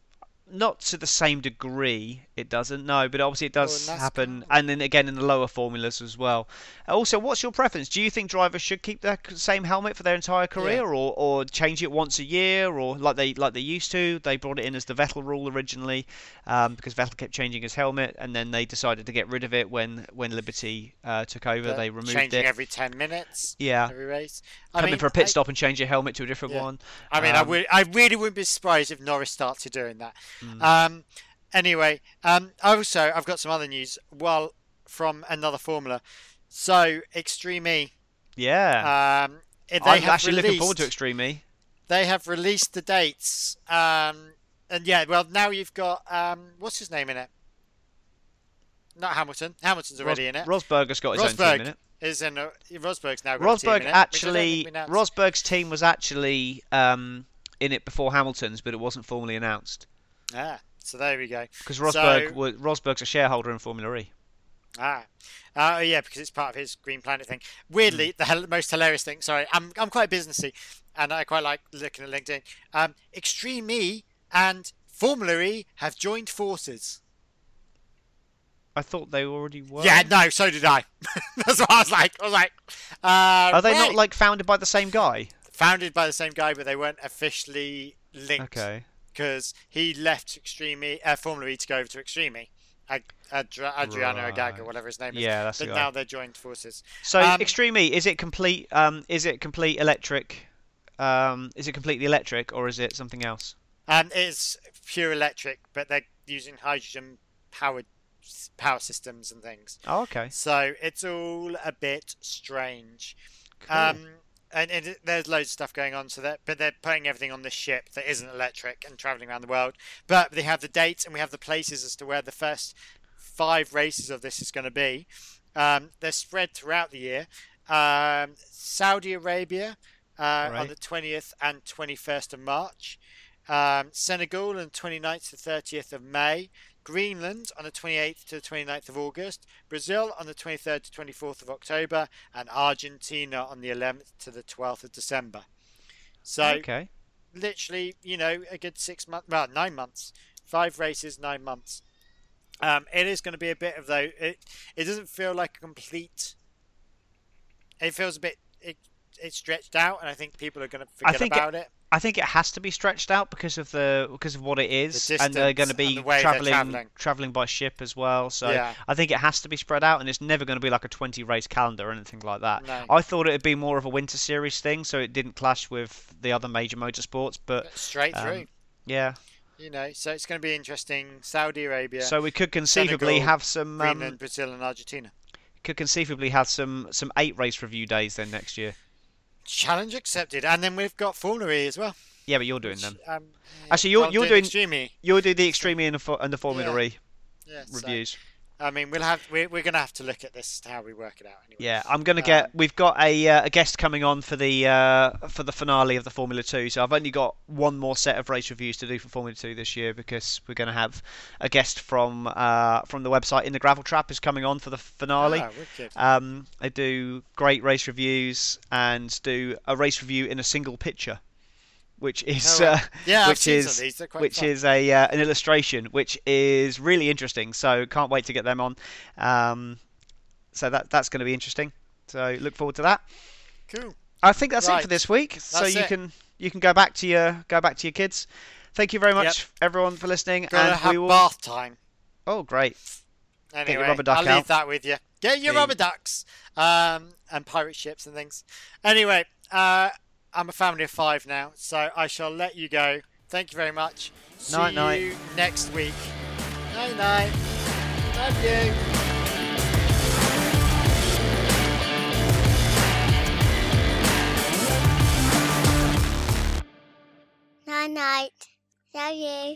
not to the same degree, it doesn't, no, but obviously it does oh, happen, cool. and then again in the lower formulas as well. Also, what's your preference? Do you think drivers should keep the same helmet for their entire career, yeah. or, or change it once a year, or like they like they used to? They brought it in as the Vettel rule originally, um, because Vettel kept changing his helmet, and then they decided to get rid of it when when Liberty uh, took over. The, they removed changing it. Changing every ten minutes. Yeah. Every race. I Come mean, in for a pit I, stop and change your helmet to a different yeah. one. I mean, um, I would, I really wouldn't be surprised if Norris started doing that. Mm. Um, anyway, um, also I've got some other news. Well, from another formula, so Extreme E. Yeah. Um, They I'm actually released, looking forward to Extreme E. They have released the dates. Um, and yeah, well, now you've got, um, what's his name in it? Not Hamilton. Hamilton's already Ros- in it. Rosberg's got his Rosberg own team in it. Is in a, Rosberg's now got Rosberg a team in actually, it. Rosberg's team was actually um, in it before Hamilton's, but it wasn't formally announced. Ah, so there we go. Because Rosberg, so, Rosberg's a shareholder in Formula E. Ah, uh, yeah, because it's part of his Green Planet thing. Weirdly, mm. the most hilarious thing. Sorry, I'm I'm quite businessy, and I quite like looking at LinkedIn. Um, Extreme E and Formula E have joined forces. I thought they already were. Yeah, no, so did I. That's what I was like. I was like, uh, are they right. not like founded by the same guy? Founded by the same guy, but they weren't officially linked. Okay. Because he left Extreme E, uh, Formula E to go over to Extreme E. Ad- Adri- Adriano right. Agaga, whatever his name is. Yeah, that's but the guy. Now they're joined forces. So um, Extreme E, is it complete? Um, is it complete electric? Um, is it completely electric, or is it something else? Um, it's pure electric, but they're using hydrogen powered power systems and things. Oh, okay. So it's all a bit strange. Cool. Um, and, and there's loads of stuff going on, so that but they're putting everything on this ship that isn't electric and traveling around the world. But they have the dates and we have the places as to where the first five races of this is going to be. Um, they're spread throughout the year. Um, Saudi Arabia uh, right. on the twentieth and twenty-first of March. Um, Senegal on the twenty-ninth to thirtieth of May. Greenland on the twenty-eighth to the twenty-ninth of August, Brazil on the twenty-third to twenty-fourth of October, and Argentina on the eleventh to the twelfth of December. So, okay. literally, you know, a good six months, well, nine months, five races, nine months. Um, it is going to be a bit of though. It it doesn't feel like a complete. It feels a bit it it's stretched out, and I think people are going to forget about it. it. I think it has to be stretched out because of the because of what it is, the and they're going to be the traveling, traveling traveling by ship as well. So yeah. I think it has to be spread out, and it's never going to be like a twenty race calendar or anything like that. No. I thought it would be more of a winter series thing, so it didn't clash with the other major motorsports. But straight through, um, yeah. You know, so it's going to be interesting. Saudi Arabia. So we could conceivably Senegal, have some um, Greenland, Brazil, and Argentina. Could conceivably have some some eight race review days then next year. Challenge accepted, and then we've got Formula E as well. Yeah, but you're doing them. Um, Actually, you're I'll you're do doing Extreme E. You're doing the Extreme E and the, and the Formula yeah. E yeah, reviews. So, I mean, we'll have we're we're gonna have to look at this how we work it out. Anyway. Yeah, I'm gonna um, get. We've got a uh, a guest coming on for the uh, for the finale of the Formula Two. So I've only got one more set of race reviews to do for Formula Two this year because we're gonna have a guest from uh, from the website In the Gravel Trap is coming on for the finale. Oh, wicked. Um, they do great race reviews and do a race review in a single picture. Which is oh, right. uh, yeah, which is which fun. is a uh, an illustration, which is really interesting. So can't wait to get them on. Um, so that that's going to be interesting. So look forward to that. Cool. I think that's right. it for this week. That's so you it. can you can go back to your go back to your kids. Thank you very much, yep. everyone, for listening. Gotta and have we will... bath time. Oh great! Anyway, get your rubber duck I'll out. leave that with you. Get your yeah. rubber ducks um, and pirate ships and things. Anyway. Uh, I'm a family of five now, so I shall let you go. Thank you very much. See night, night. you next week. Night, night. Love you. Night, night. Love you.